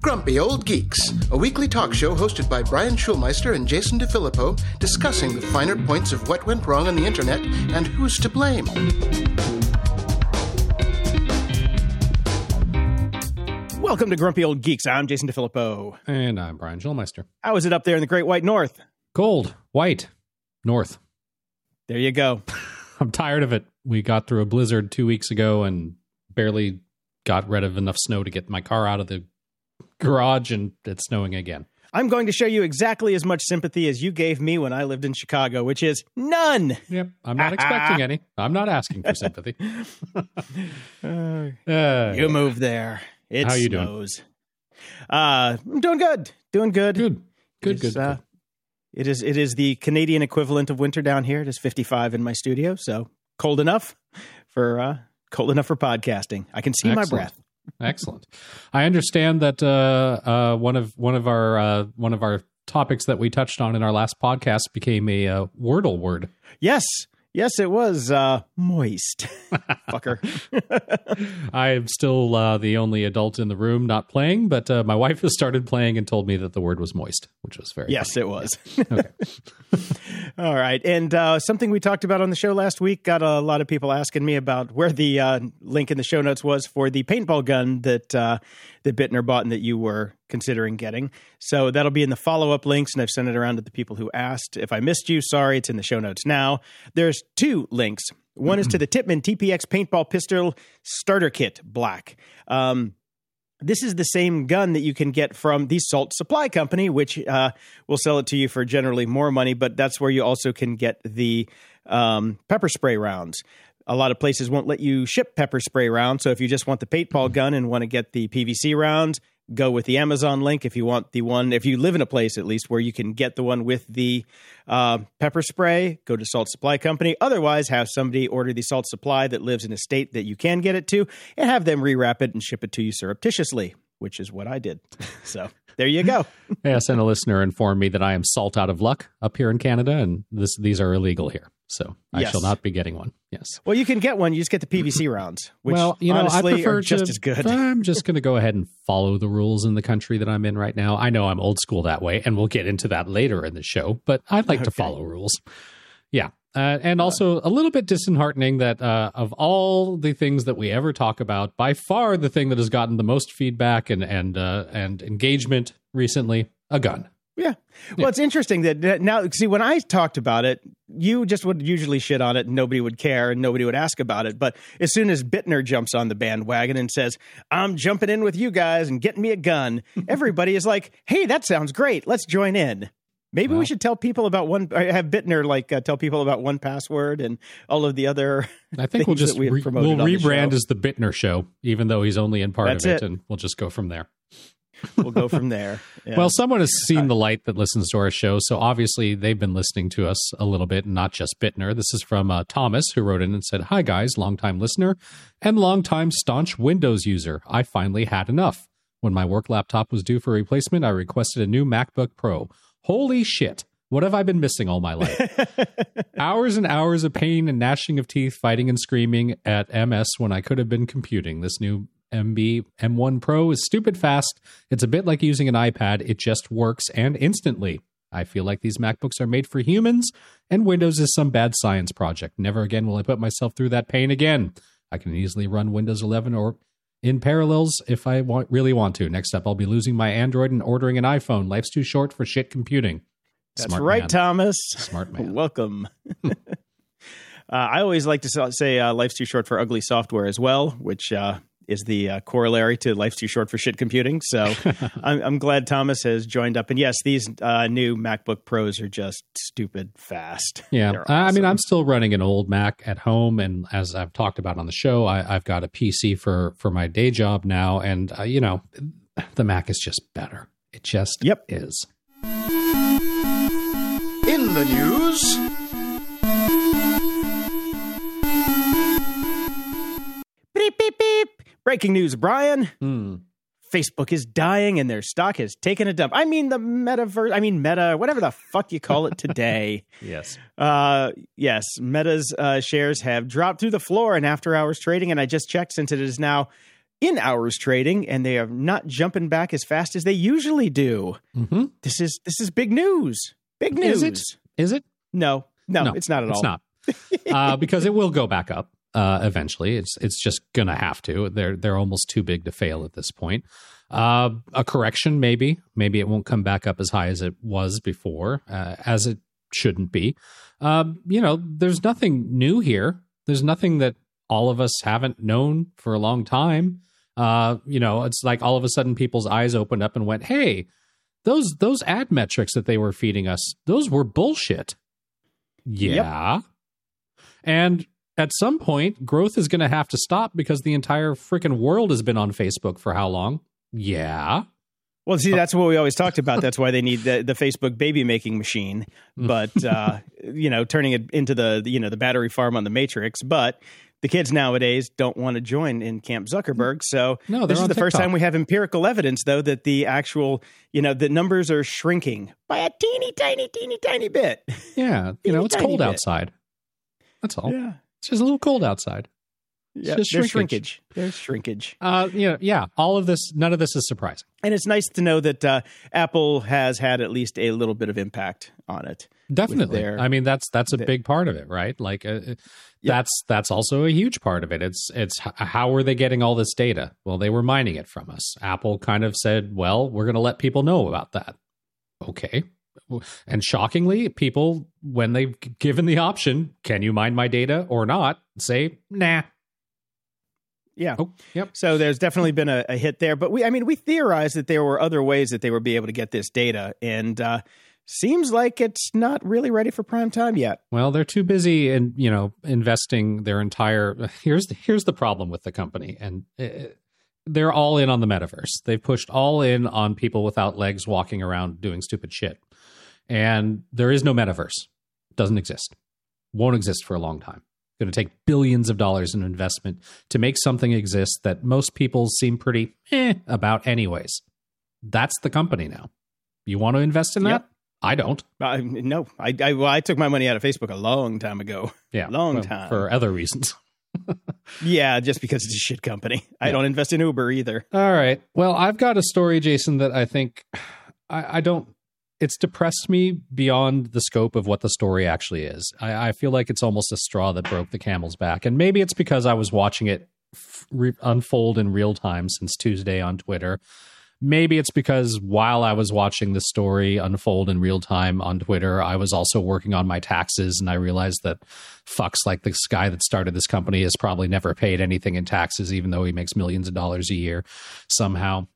Grumpy Old Geeks, a weekly talk show hosted by Brian Schulmeister and Jason DeFilippo, discussing the finer points of what went wrong on the internet and who's to blame. Welcome to Grumpy Old Geeks. I'm Jason DeFilippo. And I'm Brian Schulmeister. How is it up there in the Great White North? Cold, white, north. There you go. I'm tired of it. We got through a blizzard 2 weeks ago and barely got rid of enough snow to get my car out of the garage, and it's snowing again. I'm going to show you exactly as much sympathy as you gave me when I lived in Chicago, which is none. Yep. I'm not expecting any. I'm not asking for sympathy. You moved there. It How you snows. Doing? I'm doing good. Good. It is the Canadian equivalent of winter down here. It is 55 in my studio, so cold enough for podcasting. I can see Excellent. My breath. Excellent. I understand that one of our topics that we touched on in our last podcast became a Wordle word. Yes, it was moist. Fucker. I'm still the only adult in the room not playing, but my wife has started playing and told me that the word was moist, which was very funny. It was. Okay. All right. And something we talked about on the show last week, got a lot of people asking me about where the link in the show notes was for the paintball gun that Bittner bought and that you were considering getting. So that'll be in the follow-up links, and I've sent it around to the people who asked. If I missed you, sorry, it's in the show notes now. There's two links. One is to the Tippmann TPX Paintball Pistol Starter Kit Black. This is the same gun that you can get from the Salt Supply Company, which will sell it to you for generally more money, but that's where you also can get the pepper spray rounds. A lot of places won't let you ship pepper spray rounds, so if you just want the paintball gun and want to get the PVC rounds, go with the Amazon link. If you want the one, if you live in a place at least where you can get the one with the pepper spray, go to Salt Supply Company. Otherwise, have somebody order the Salt Supply that lives in a state that you can get it to, and have them rewrap it and ship it to you surreptitiously, which is what I did. So there you go. Yes, and a listener informed me that I am salt out of luck up here in Canada, and these are illegal here. So I shall not be getting one. Yes. Well, you can get one. You just get the PVC rounds, which honestly I prefer are just as good. I'm just going to go ahead and follow the rules in the country that I'm in right now. I know I'm old school that way, and we'll get into that later in the show, but I'd like to follow rules. Yeah. And also a little bit disheartening that of all the things that we ever talk about, by far the thing that has gotten the most feedback and engagement recently, a gun. Yeah. Well, it's interesting that now, see, when I talked about it, you just would usually shit on it and nobody would care and nobody would ask about it. But as soon as Bittner jumps on the bandwagon and says, I'm jumping in with you guys and getting me a gun, everybody is like, hey, that sounds great. Let's join in. Maybe we should tell people about have Bittner tell people about 1Password and all of the other. I think we'll just we'll rebrand as the Bittner Show, even though he's only in part of it, and we'll just go from there. We'll go from there. Yeah. Well, someone has seen the light that listens to our show, so obviously they've been listening to us a little bit, and not just Bittner. This is from Thomas, who wrote in and said, "Hi guys, longtime listener and longtime staunch Windows user. I finally had enough. When my work laptop was due for replacement, I requested a new MacBook Pro. Holy shit, what have I been missing all my life? Hours and hours of pain and gnashing of teeth, fighting and screaming at MS when I could have been computing. This new M1 Pro is stupid fast. It's a bit like using an iPad. It just works and instantly. I feel like these MacBooks are made for humans, and Windows is some bad science project. Never again will I put myself through that pain again. I can easily run Windows 11 or in parallels if I really want to. Next up, I'll be losing my Android and ordering an iPhone. Life's too short for shit computing." That's right, Thomas. Smart man. Welcome. I always like to say life's too short for ugly software as well, which... is the corollary to life's too short for shit computing. So I'm glad Thomas has joined up. And yes, these new MacBook Pros are just stupid fast. Yeah. Awesome. I mean, I'm still running an old Mac at home. And as I've talked about on the show, I've got a PC for my day job now. And, the Mac is just better. It just is. In the news... Beep, beep, beep. Breaking news, Brian. Facebook is dying and their stock has taken a dump. I mean, the metaverse. I mean, Meta, whatever the fuck you call it today. Yes. Yes. Meta's shares have dropped through the floor in after hours trading. And I just checked, since it is now in hours trading, and they are not jumping back as fast as they usually do. Mm-hmm. This is big news. Big news. Is it? No, it's not at all. It's not. Because it will go back up eventually. It's just going to have to. They're almost too big to fail at this point. A correction, maybe. Maybe it won't come back up as high as it was before, as it shouldn't be. There's nothing new here. There's nothing that all of us haven't known for a long time. It's like all of a sudden people's eyes opened up and went, hey, those ad metrics that they were feeding us, those were bullshit. Yeah. Yep. And at some point, growth is going to have to stop because the entire freaking world has been on Facebook for how long? Yeah. Well, see, that's what we always talked about. That's why they need the Facebook baby-making machine. But, turning it into the battery farm on the Matrix. But the kids nowadays don't want to join in Camp Zuckerberg. So no, this is the TikTok. First time we have empirical evidence, though, that the actual, the numbers are shrinking by a teeny, tiny, teeny, tiny bit. Yeah. It's cold outside. That's all. Yeah. It's just a little cold outside. Yeah, there's shrinkage. There's shrinkage. All of this, none of this is surprising. And it's nice to know that Apple has had at least a little bit of impact on it. Definitely. That's a big part of it, right? Like, that's also a huge part of it. It's how were they getting all this data? Well, they were mining it from us. Apple kind of said, well, we're going to let people know about that. Okay. And shockingly, people, when they've given the option, can you mine my data or not, say, nah. Yeah. Oh, yep. So there's definitely been a hit there. But we theorized that there were other ways that they would be able to get this data. And seems like it's not really ready for prime time yet. Well, they're too busy in, investing their entire... Here's the problem with the company. And they're all in on the metaverse. They've pushed all in on people without legs walking around doing stupid shit. And there is no metaverse. Doesn't exist. Won't exist for a long time. Going to take billions of dollars in investment to make something exist that most people seem pretty about anyways. That's the company now. You want to invest in that? Yep. I don't. No. I took my money out of Facebook a long time ago. Yeah. Long time. For other reasons. Yeah, just because it's a shit company. Yeah. I don't invest in Uber either. All right. Well, I've got a story, Jason, that I think I don't... It's depressed me beyond the scope of what the story actually is. I feel like it's almost a straw that broke the camel's back. And maybe it's because I was watching it unfold in real time since Tuesday on Twitter. Maybe it's because while I was watching the story unfold in real time on Twitter, I was also working on my taxes. And I realized that fucks like this guy that started this company has probably never paid anything in taxes, even though he makes millions of dollars a year somehow.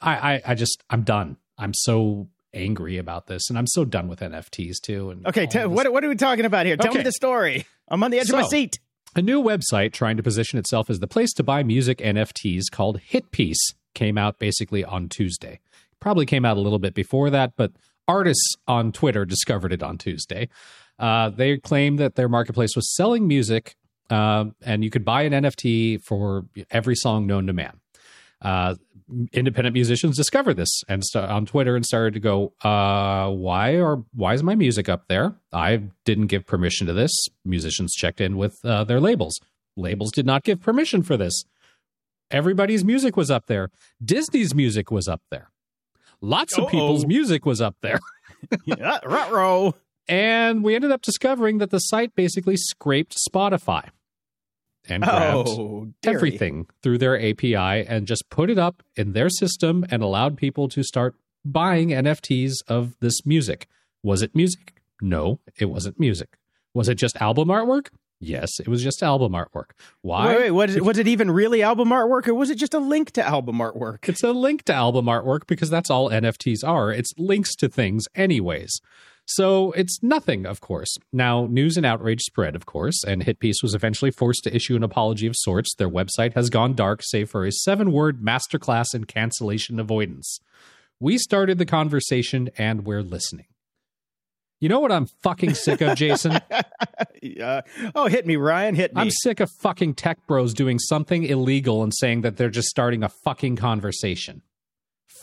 I'm done. I'm so angry about this, and I'm so done with NFTs too. And okay, what are we talking about here? Okay. Tell me the story. I'm on the edge of my seat. A new website trying to position itself as the place to buy music NFTs called HitPiece came out basically on Tuesday. Probably came out a little bit before that, but artists on Twitter discovered it on Tuesday. They claimed that their marketplace was selling music, and you could buy an NFT for every song known to man. Independent musicians discovered this and on Twitter and started to go, why is my music up there? I didn't give permission to this. Musicians checked in with their labels. Labels did not give permission for this. Everybody's music was up there. Disney's music was up there. Lots of people's music was up there. Yeah, ruh-roh. And we ended up discovering that the site basically scraped Spotify and grabbed everything through their API and just put it up in their system and allowed people to start buying NFTs of this music. Was it music? No, it wasn't music. Was it just album artwork? Yes, it was just album artwork. Why? Wait, was it even really album artwork, or was it just a link to album artwork? It's a link to album artwork because that's all NFTs are. It's links to things anyways. So it's nothing, of course. Now, news and outrage spread, of course, and HitPiece was eventually forced to issue an apology of sorts. Their website has gone dark, save for a 7-word masterclass in cancellation avoidance. We started the conversation, and we're listening. You know what I'm fucking sick of, Jason? Hit me, Ryan. Hit me. I'm sick of fucking tech bros doing something illegal and saying that they're just starting a fucking conversation.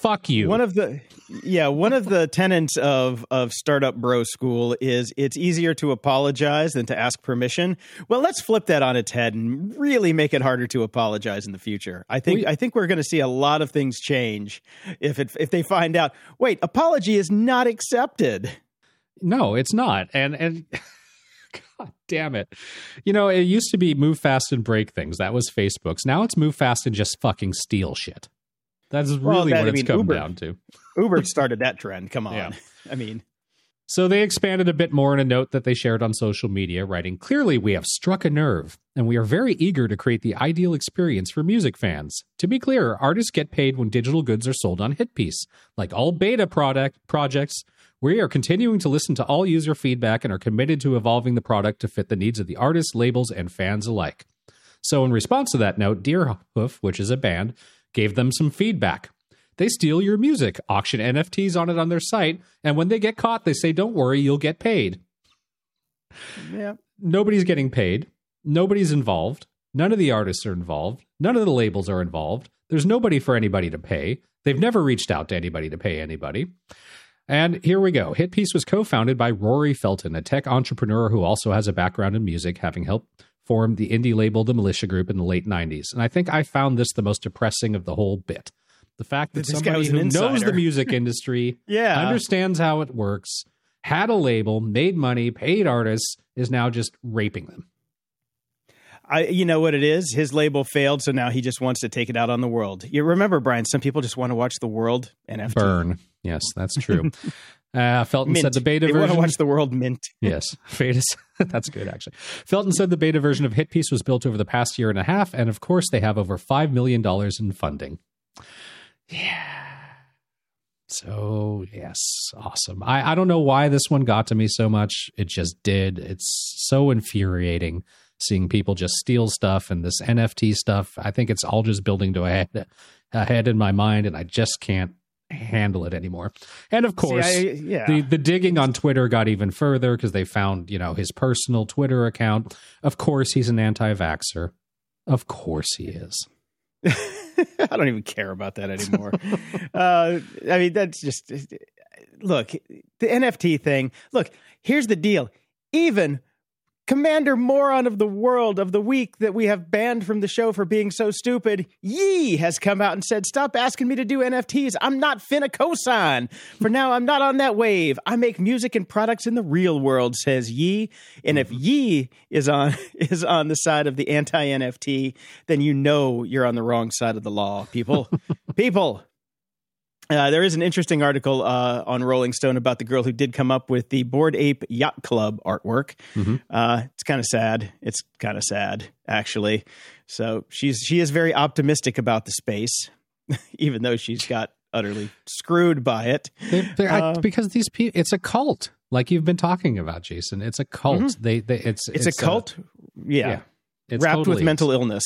fuck you. One of the tenets of Startup Bro School is it's easier to apologize than to ask permission. Well, let's flip that on its head and really make it harder to apologize in the future. I think we're going to see a lot of things change if they find out, wait, apology is not accepted. No, it's not. And God damn it. You know, it used to be move fast and break things. That was Facebook's. Now it's move fast and just fucking steal shit. That's really what it's come down to. Uber started that trend. Come on. Yeah. I mean. So they expanded a bit more in a note that they shared on social media, writing, "Clearly we have struck a nerve, and we are very eager to create the ideal experience for music fans. To be clear, artists get paid when digital goods are sold on HitPiece. Like all beta projects, we are continuing to listen to all user feedback and are committed to evolving the product to fit the needs of the artists, labels, and fans alike." So in response to that note, Deerhoof, which is a band, gave them some feedback. They steal your music, auction NFTs on it on their site, and when they get caught, they say, "Don't worry, you'll get paid." Yeah. Nobody's getting paid. Nobody's involved. None of the artists are involved. None of the labels are involved. There's nobody for anybody to pay. They've never reached out to anybody to pay anybody. And here we go. HitPiece was co-founded by Rory Felton, a tech entrepreneur who also has a background in music, having helped form the indie label The Militia Group in the late 90s. And I think I found this the most depressing of the whole bit. The fact that somebody who knows the music industry, understands how it works, had a label, made money, paid artists, is now just raping them. You know what it is? His label failed, so now he just wants to take it out on the world. You remember, Brian, some people just want to watch the world NFT. Burn. Yes, that's true. Felton said the beta version... They want to watch the world mint. Yes. That's good, actually. Felton said the beta version of HitPiece was built over the past year and a half, and of course they have over $5 million in funding. Yeah. So, yes. Awesome. I don't know why this one got to me so much. It just did. It's so infuriating seeing people just steal stuff and this NFT stuff. I think it's all just building to a head in my mind, and I just can't handle it anymore. And of course, the digging on Twitter got even further because they found, his personal Twitter account. Of course, he's an anti-vaxxer. Of course he is. I don't even care about that anymore. I mean, that's just... Look, the NFT thing... Look, here's the deal. Even Commander Moron of the World of the Week that we have banned from the show for being so stupid, Yee, has come out and said, "Stop asking me to do NFTs. I'm not finna co-sign. For now, I'm not on that wave. I make music and products in the real world," says Yee. And if Yee is on the side of the anti-NFT, then you know you're on the wrong side of the law, people. People. There is an interesting article on Rolling Stone about the girl who did come up with the Bored Ape Yacht Club artwork. Mm-hmm. It's kind of sad. It's kind of sad, actually. So she is very optimistic about the space, even though she's got utterly screwed by it. Because these people, it's a cult, like you've been talking about, Jason. It's a cult. Mm-hmm. It's a cult. Yeah. It's wrapped with mental illness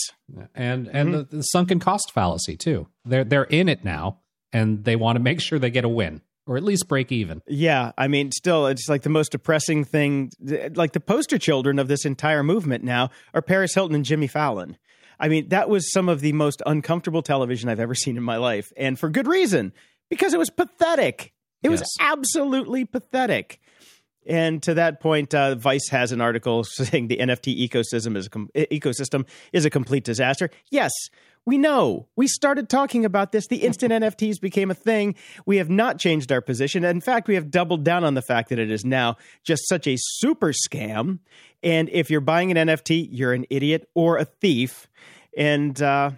and mm-hmm. the sunken cost fallacy too. They're in it now. And they want to make sure they get a win, or at least break even. Yeah, I mean, still, it's like the most depressing thing. Like the poster children of this entire movement now are Paris Hilton and Jimmy Fallon. I mean, that was some of the most uncomfortable television I've ever seen in my life. And for good reason, because it was pathetic. It was absolutely pathetic. And to that point, Vice has an article saying the NFT ecosystem is a complete disaster. Yes, we know. We started talking about this the instant NFTs became a thing. We have not changed our position. In fact, we have doubled down on the fact that it is now just such a super scam. And if you're buying an NFT, you're an idiot or a thief. And I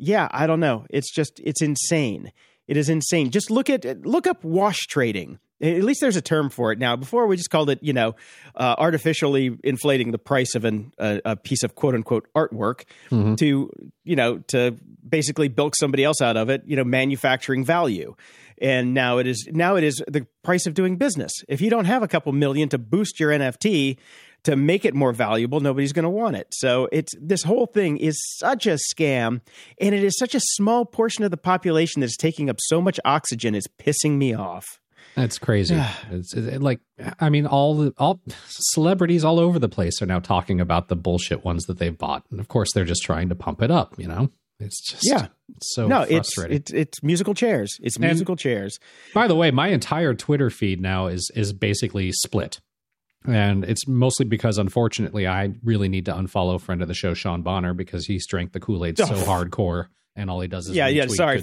don't know. It's insane. It is insane. Just look up wash trading. At least there's a term for it now. Before, we just called it, artificially inflating the price of a piece of quote unquote artwork to basically bilk somebody else out of it, manufacturing value. And now it is the price of doing business. If you don't have a couple million to boost your NFT to make it more valuable, nobody's going to want it. So this whole thing is such a scam, and it is such a small portion of the population that's taking up so much oxygen. It's pissing me off. That's crazy. All celebrities all over the place are now talking about the bullshit ones that they've bought. And of course, they're just trying to pump it up, It's just so frustrating. It's musical chairs. It's musical chairs. By the way, my entire Twitter feed now is basically split. And it's mostly because, unfortunately, I really need to unfollow friend of the show, Sean Bonner, because he's drank the Kool-Aid so hardcore. And all he does is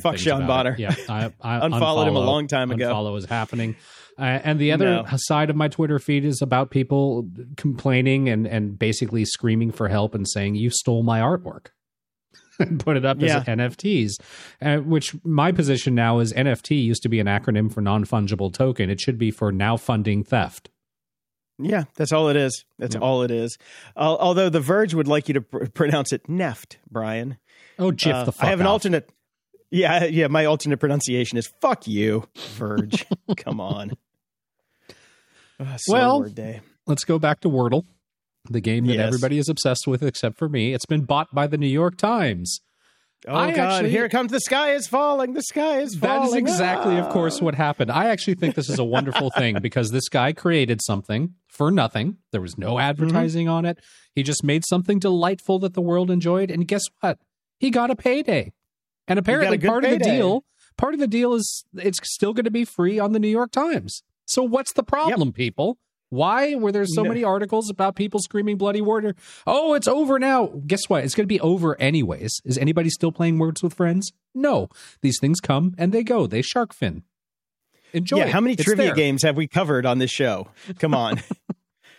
fuck Sean Bonner. Yeah, I unfollowed him a long time ago. Unfollow is happening. And the other side of my Twitter feed is about people complaining and basically screaming for help and saying, you stole my artwork. And put it up as NFTs, which my position now is NFT used to be an acronym for non-fungible token. It should be for now funding theft. Yeah, that's all it is. That's all it is. Although The Verge would like you to pronounce it neft, Brian. Oh, Jeff, the fuck I have an alternate. Yeah, my alternate pronunciation is fuck you, Verge. Come on. Word day. Let's go back to Wordle. The game that everybody is obsessed with except for me. It's been bought by the New York Times. Oh, here it comes. The sky is falling. The sky is falling. That is exactly, of course, what happened. I actually think this is a wonderful thing because this guy created something for nothing. There was no advertising on it. He just made something delightful that the world enjoyed. And guess what? He got a payday. And apparently part of the deal is it's still going to be free on the New York Times. So what's the problem, people? Why were there so many articles about people screaming bloody word? Oh, it's over now. Guess what? It's going to be over anyways. Is anybody still playing Words with Friends? No. These things come and they go. They shark fin. Enjoy it. How many trivia games have we covered on this show? Come on.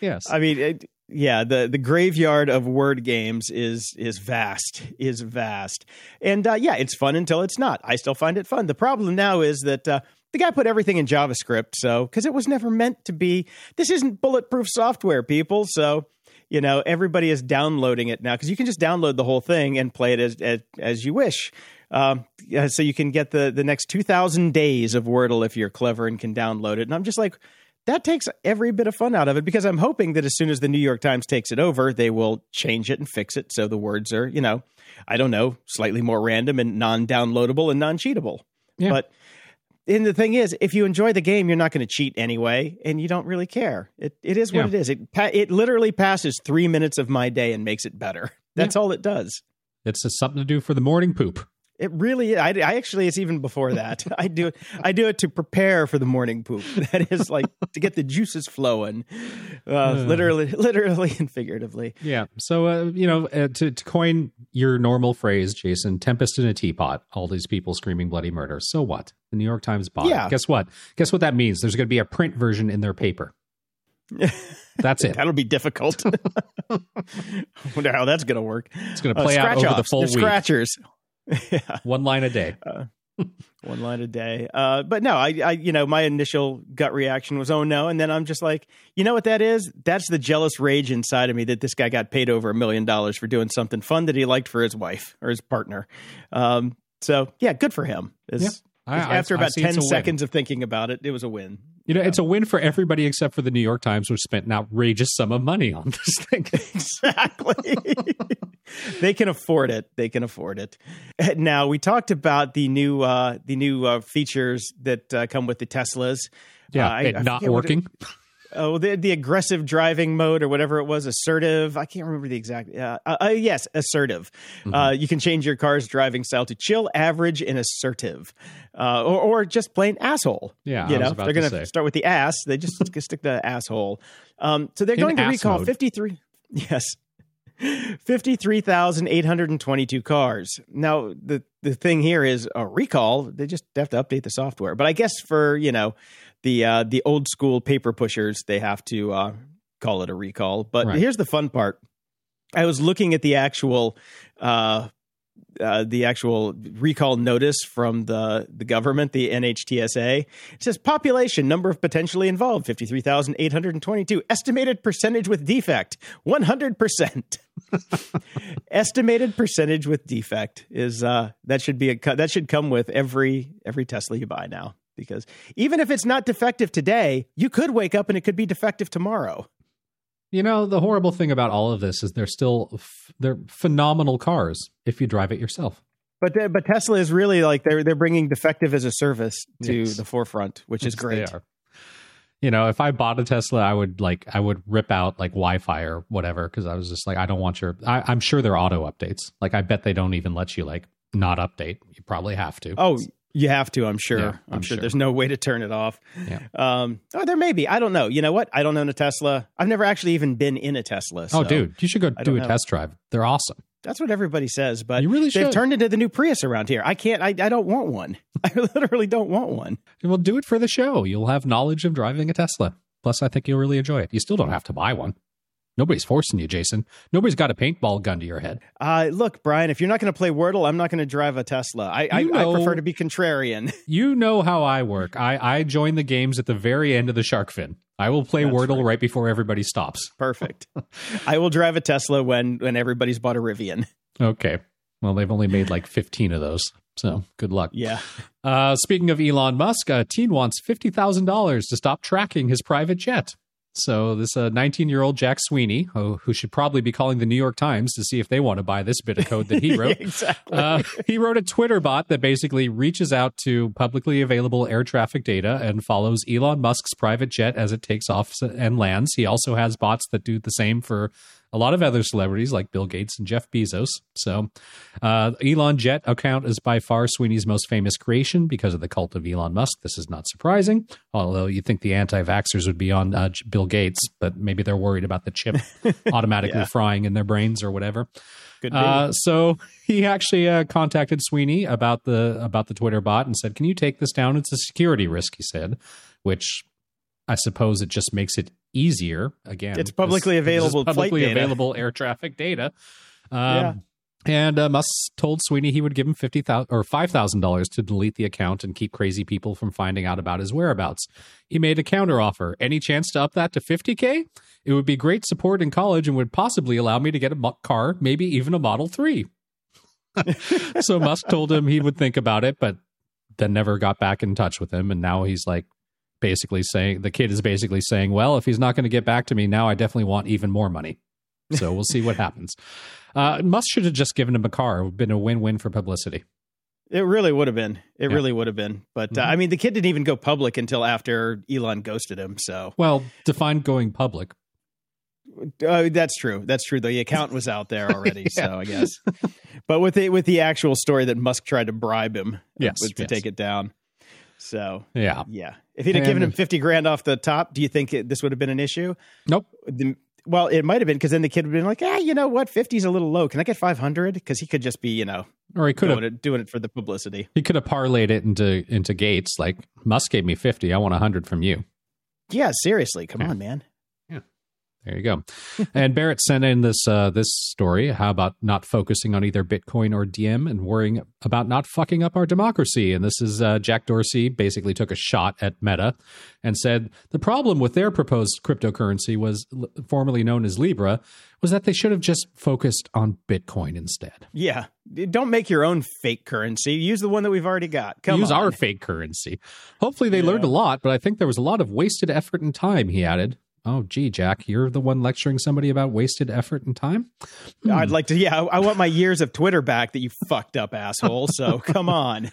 Yes. I mean, the graveyard of word games is vast. And it's fun until it's not. I still find it fun. The problem now is that... the guy put everything in JavaScript, because it was never meant to be. This isn't bulletproof software, people. So, everybody is downloading it now because you can just download the whole thing and play it as you wish. So you can get the next 2,000 days of Wordle if you're clever and can download it. And I'm just like, that takes every bit of fun out of it because I'm hoping that as soon as the New York Times takes it over, they will change it and fix it so the words are, slightly more random and non-downloadable and non-cheatable. Yeah. But... and the thing is, if you enjoy the game, you're not going to cheat anyway, and you don't really care. It is what it is. It literally passes 3 minutes of my day and makes it better. That's all it does. It's just something to do for the morning poop. It really is. I actually, it's even before that. I do it to prepare for the morning poop. That is like to get the juices flowing, literally and figuratively. Yeah. So, to coin your normal phrase, Jason, tempest in a teapot, all these people screaming bloody murder. So what? The New York Times bought it. Guess what that means? There's going to be a print version in their paper. That's it. That'll be difficult. I wonder how that's going to work. It's going to play out over the full week. Scratchers. Yeah. One line a day. One line a day. But no, I my initial gut reaction was, oh no. And then I'm just like, you know what that is? That's the jealous rage inside of me that this guy got paid over $1 million for doing something fun that he liked for his wife or his partner. So yeah, good for him. After about 10 seconds of thinking about it, it was a win. It's a win for everybody except for the New York Times, which spent an outrageous sum of money on this thing. Exactly. They can afford it. They can afford it. Now, we talked about the new features that come with the Teslas. Yeah, not working. The aggressive driving mode or whatever it was, assertive. I can't remember the exact. Yes, assertive. Mm-hmm. You can change your car's driving style to chill, average, and assertive, or just plain asshole. Yeah, they're going to start with the ass. They just stick to asshole. So they're going to recall 53,822 cars. Now, the thing here is a recall. They just have to update the software. But I guess for, the old school paper pushers, they have to call it a recall. But Here's the fun part. I was looking at the actual recall notice from the government, the NHTSA. It says population, number of potentially involved, 53,822. Estimated percentage with defect, 100%. Estimated percentage with defect is that should come with every Tesla you buy now. Because even if it's not defective today, you could wake up and it could be defective tomorrow. The horrible thing about all of this is they're still they're phenomenal cars if you drive it yourself. But Tesla is really like they're bringing defective as a service to the forefront, which is great. They are. If I bought a Tesla, I would rip out like Wi-Fi or whatever because I was just like, I don't want I'm sure they're auto updates. Like I bet they don't even let you like not update. You probably have to. Oh, you have to, I'm sure. Yeah, I'm sure. There's no way to turn it off. Yeah. Oh, there may be. I don't know. You know what? I don't own a Tesla. I've never actually even been in a Tesla. So oh, dude, you should go do a test drive. They're awesome. That's what everybody says, but they've turned into the new Prius around here. I can't. I don't want one. I literally don't want one. Well, do it for the show. You'll have knowledge of driving a Tesla. Plus, I think you'll really enjoy it. You still don't have to buy one. Nobody's forcing you, Jason. Nobody's got a paintball gun to your head. Look, Brian, if you're not going to play Wordle, I'm not going to drive a Tesla. I prefer to be contrarian. You know how I work. I join the games at the very end of the shark fin. I will play Wordle right before everybody stops. Perfect. I will drive a Tesla when everybody's bought a Rivian. Okay. Well, they've only made like 15 of those. So good luck. Yeah. Speaking of Elon Musk, a teen wants $50,000 to stop tracking his private jet. So this 19-year-old Jack Sweeney, who should probably be calling the New York Times to see if they want to buy this bit of code that he wrote, exactly. He wrote a Twitter bot that basically reaches out to publicly available air traffic data and follows Elon Musk's private jet as it takes off and lands. He also has bots that do the same for a lot of other celebrities like Bill Gates and Jeff Bezos. So Elon Jet account is by far Sweeney's most famous creation because of the cult of Elon Musk. This is not surprising, although you think the anti-vaxxers would be on Bill Gates, but maybe they're worried about the chip automatically frying in their brains or whatever. So he actually contacted Sweeney about the Twitter bot and said, "Can you take this down? It's a security risk," he said, which I suppose it just makes it easier. Again, it's publicly available. Publicly available air traffic data. And Musk told Sweeney he would give him $5,000 to delete the account and keep crazy people from finding out about his whereabouts. He made a counter offer. "Any chance to up that to $50,000? It would be great support in college and would possibly allow me to get a car, maybe even a Model 3. So Musk told him he would think about it, but then never got back in touch with him. And now he's like, the kid is basically saying, well, if he's not going to get back to me now, I definitely want even more money. So we'll see what happens. Musk should have just given him a car. It would have been a win-win for publicity. It really would have been. But I mean, the kid didn't even go public until after Elon ghosted him. So, well, define going public. That's true, though. The account was out there already, so I guess. But with the actual story that Musk tried to bribe him to take it down. So, yeah. If he'd have given him $50,000 off the top, do you think this would have been an issue? Nope. Well, it might have been, because then the kid would have been like, you know what? 50 is a little low. Can I get 500? Because he could just be, or he could have doing it for the publicity. He could have parlayed it into Gates. Like, Musk gave me 50. I want 100 from you. Yeah, seriously. Come on, man. Yeah. There you go. And Barrett sent in this story. How about not focusing on either Bitcoin or Diem and worrying about not fucking up our democracy? And this is Jack Dorsey basically took a shot at Meta and said the problem with their proposed cryptocurrency, was formerly known as Libra, was that they should have just focused on Bitcoin instead. Yeah. Don't make your own fake currency. Use the one that we've already got. Use our fake currency. Hopefully they learned a lot, but I think there was a lot of wasted effort and time, he added. Oh, gee, Jack, you're the one lecturing somebody about wasted effort and time? I'd like to. Yeah, I want my years of Twitter back that you fucked up, asshole. So come on.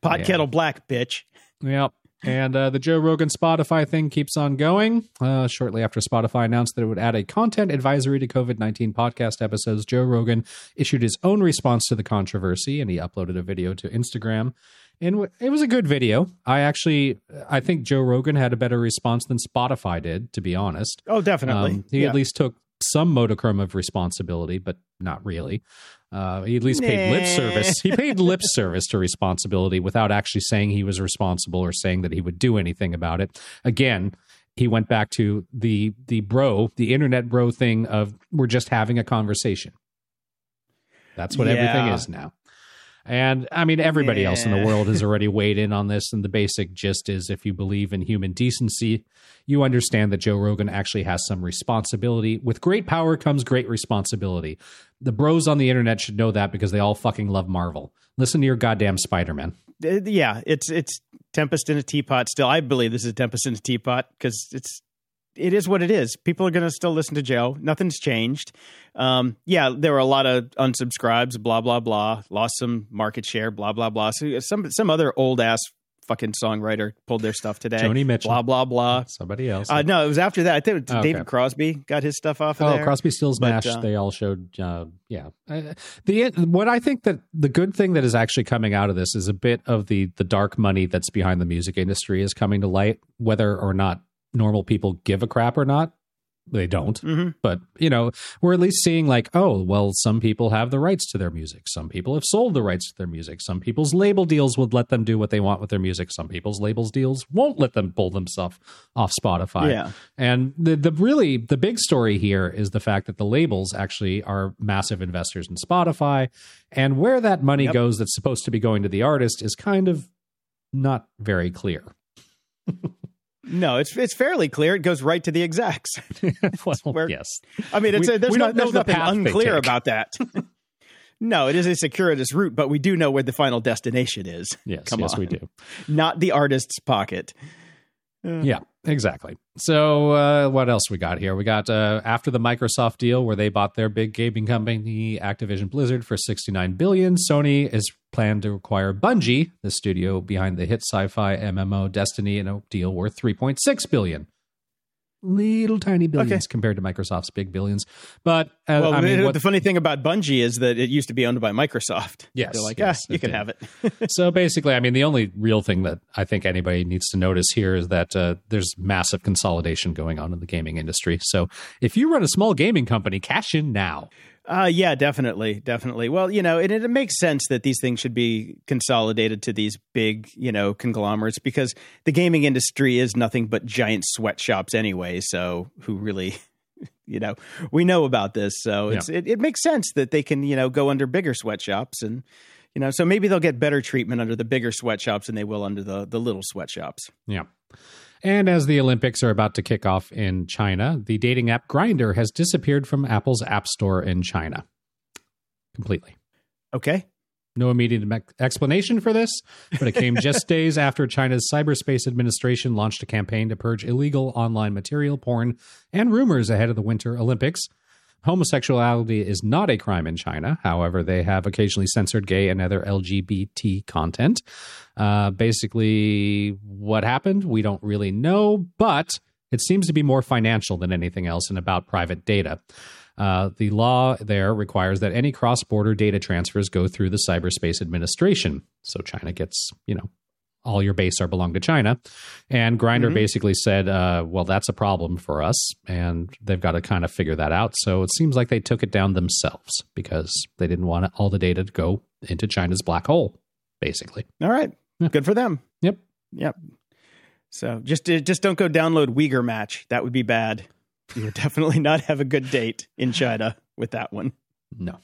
Pot kettle black, bitch. Yep. And the Joe Rogan Spotify thing keeps on going. Shortly after Spotify announced that it would add a content advisory to COVID-19 podcast episodes, Joe Rogan issued his own response to the controversy, and he uploaded a video to Instagram. And it was a good video. I think Joe Rogan had a better response than Spotify did, to be honest. Oh, definitely. He at least took some modicum of responsibility, but not really. He at least paid lip service. He paid lip service to responsibility without actually saying he was responsible or saying that he would do anything about it. Again, he went back to the internet bro thing of we're just having a conversation. That's what everything is now. And I mean, everybody else in the world has already weighed in on this. And the basic gist is, if you believe in human decency, you understand that Joe Rogan actually has some responsibility. With great power comes great responsibility. The bros on the internet should know that, because they all fucking love Marvel. Listen to your goddamn Spider-Man. Yeah, it's tempest in a teapot still. I believe this is a tempest in a teapot, because it is what it is. People are going to still listen to Joe. Nothing's changed. There were a lot of unsubscribes, blah, blah, blah. Lost some market share, blah, blah, blah. So some other old-ass fucking songwriter pulled their stuff today. Joni Mitchell. Blah, blah, blah. Somebody else. No, it was after that. I think it was David Crosby got his stuff off of there. Oh, Crosby, Stills, Nash. They all showed, yeah. What I think that the good thing that is actually coming out of this is a bit of the dark money that's behind the music industry is coming to light, whether or not normal people give a crap or not. They don't. Mm-hmm. But, you know, we're at least seeing like, oh, well, some people have the rights to their music. Some people have sold the rights to their music. Some people's label deals would let them do what they want with their music. Some people's labels deals won't let them pull themselves off Spotify. Yeah. And the really the big story here is the fact that the labels actually are massive investors in Spotify. And where that money goes that's supposed to be going to the artist is kind of not very clear. No, it's fairly clear. It goes right to the execs. Yes. I mean, there's nothing unclear about that. No, it is a circuitous route, but we do know where the final destination is. Yes, we do. Not the artist's pocket. Yeah, exactly. So what else we got here? We got after the Microsoft deal where they bought their big gaming company, Activision Blizzard, for $69 billion. Sony is planned to acquire Bungie, the studio behind the hit sci-fi MMO Destiny, in a deal worth $3.6 billion. Little tiny billions compared to Microsoft's big billions. But I mean, the funny thing about Bungie is that it used to be owned by Microsoft. Yes. They're like, you can have it. So basically, I mean, the only real thing that I think anybody needs to notice here is that there's massive consolidation going on in the gaming industry. So if you run a small gaming company, cash in now. Yeah, definitely. Definitely. Well, you know, it makes sense that these things should be consolidated to these big, you know, conglomerates because the gaming industry is nothing but giant sweatshops anyway. So who really, you know, we know about this. So it makes sense that they can, you know, go under bigger sweatshops and, you know, so maybe they'll get better treatment under the bigger sweatshops than they will under the little sweatshops. Yeah. And as the Olympics are about to kick off in China, the dating app Grindr has disappeared from Apple's App Store in China. Completely. Okay. No immediate explanation for this, but it came just days after China's Cyberspace Administration launched a campaign to purge illegal online material, porn, and rumors ahead of the Winter Olympics. Homosexuality is not a crime in China. However, they have occasionally censored gay and other LGBT content. Basically, what happened, we don't really know, but it seems to be more financial than anything else and about private data. The law there requires that any cross-border data transfers go through the Cyberspace Administration. So China gets, you know, all your base are belong to China. And Grindr basically said, well, that's a problem for us. And they've got to kind of figure that out. So it seems like they took it down themselves because they didn't want all the data to go into China's black hole, basically. All right. Yeah. Good for them. Yep. Yep. So just don't go download Uyghur Match. That would be bad. You would definitely not have a good date in China with that one. No.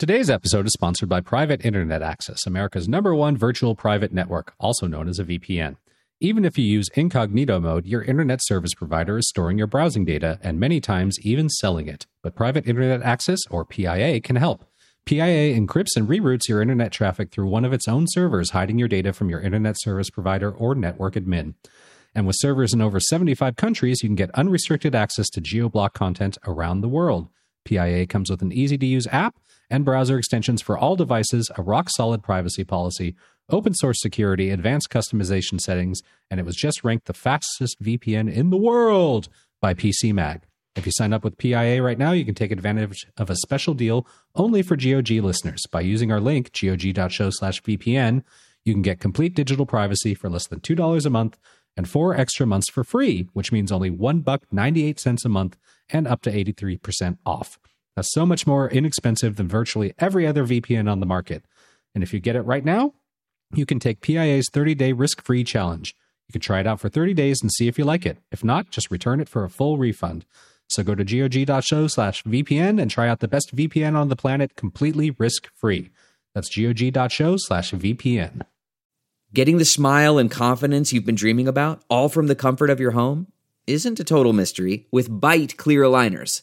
Today's episode is sponsored by Private Internet Access, America's #1 virtual private network, also known as a VPN. Even if you use incognito mode, your internet service provider is storing your browsing data and many times even selling it. But Private Internet Access, or PIA, can help. PIA encrypts and reroutes your internet traffic through one of its own servers, hiding your data from your internet service provider or network admin. And with servers in over 75 countries, you can get unrestricted access to geo-block content around the world. PIA comes with an easy-to-use app and browser extensions for all devices, a rock-solid privacy policy, open-source security, advanced customization settings, and it was just ranked the fastest VPN in the world by PCMag. If you sign up with PIA right now, you can take advantage of a special deal only for GOG listeners. By using our link, gog.show/VPN, you can get complete digital privacy for less than $2 a month and 4 extra months for free, which means only $1.98 a month and up to 83% off. That's so much more inexpensive than virtually every other VPN on the market. And if you get it right now, you can take PIA's 30-day risk-free challenge. You can try it out for 30 days and see if you like it. If not, just return it for a full refund. So go to gog.show/VPN and try out the best VPN on the planet completely risk-free. That's gog.show/VPN. Getting the smile and confidence you've been dreaming about, all from the comfort of your home, isn't a total mystery with Bite Clear Aligners.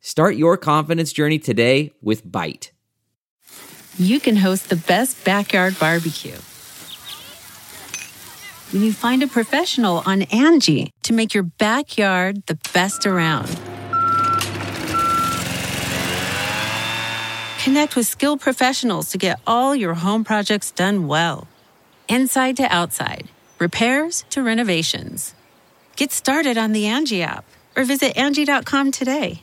Start your confidence journey today with Bite. You can host the best backyard barbecue when you find a professional on Angie to make your backyard the best around. Connect with skilled professionals to get all your home projects done well. Inside to outside, repairs to renovations. Get started on the Angie app or visit Angie.com today.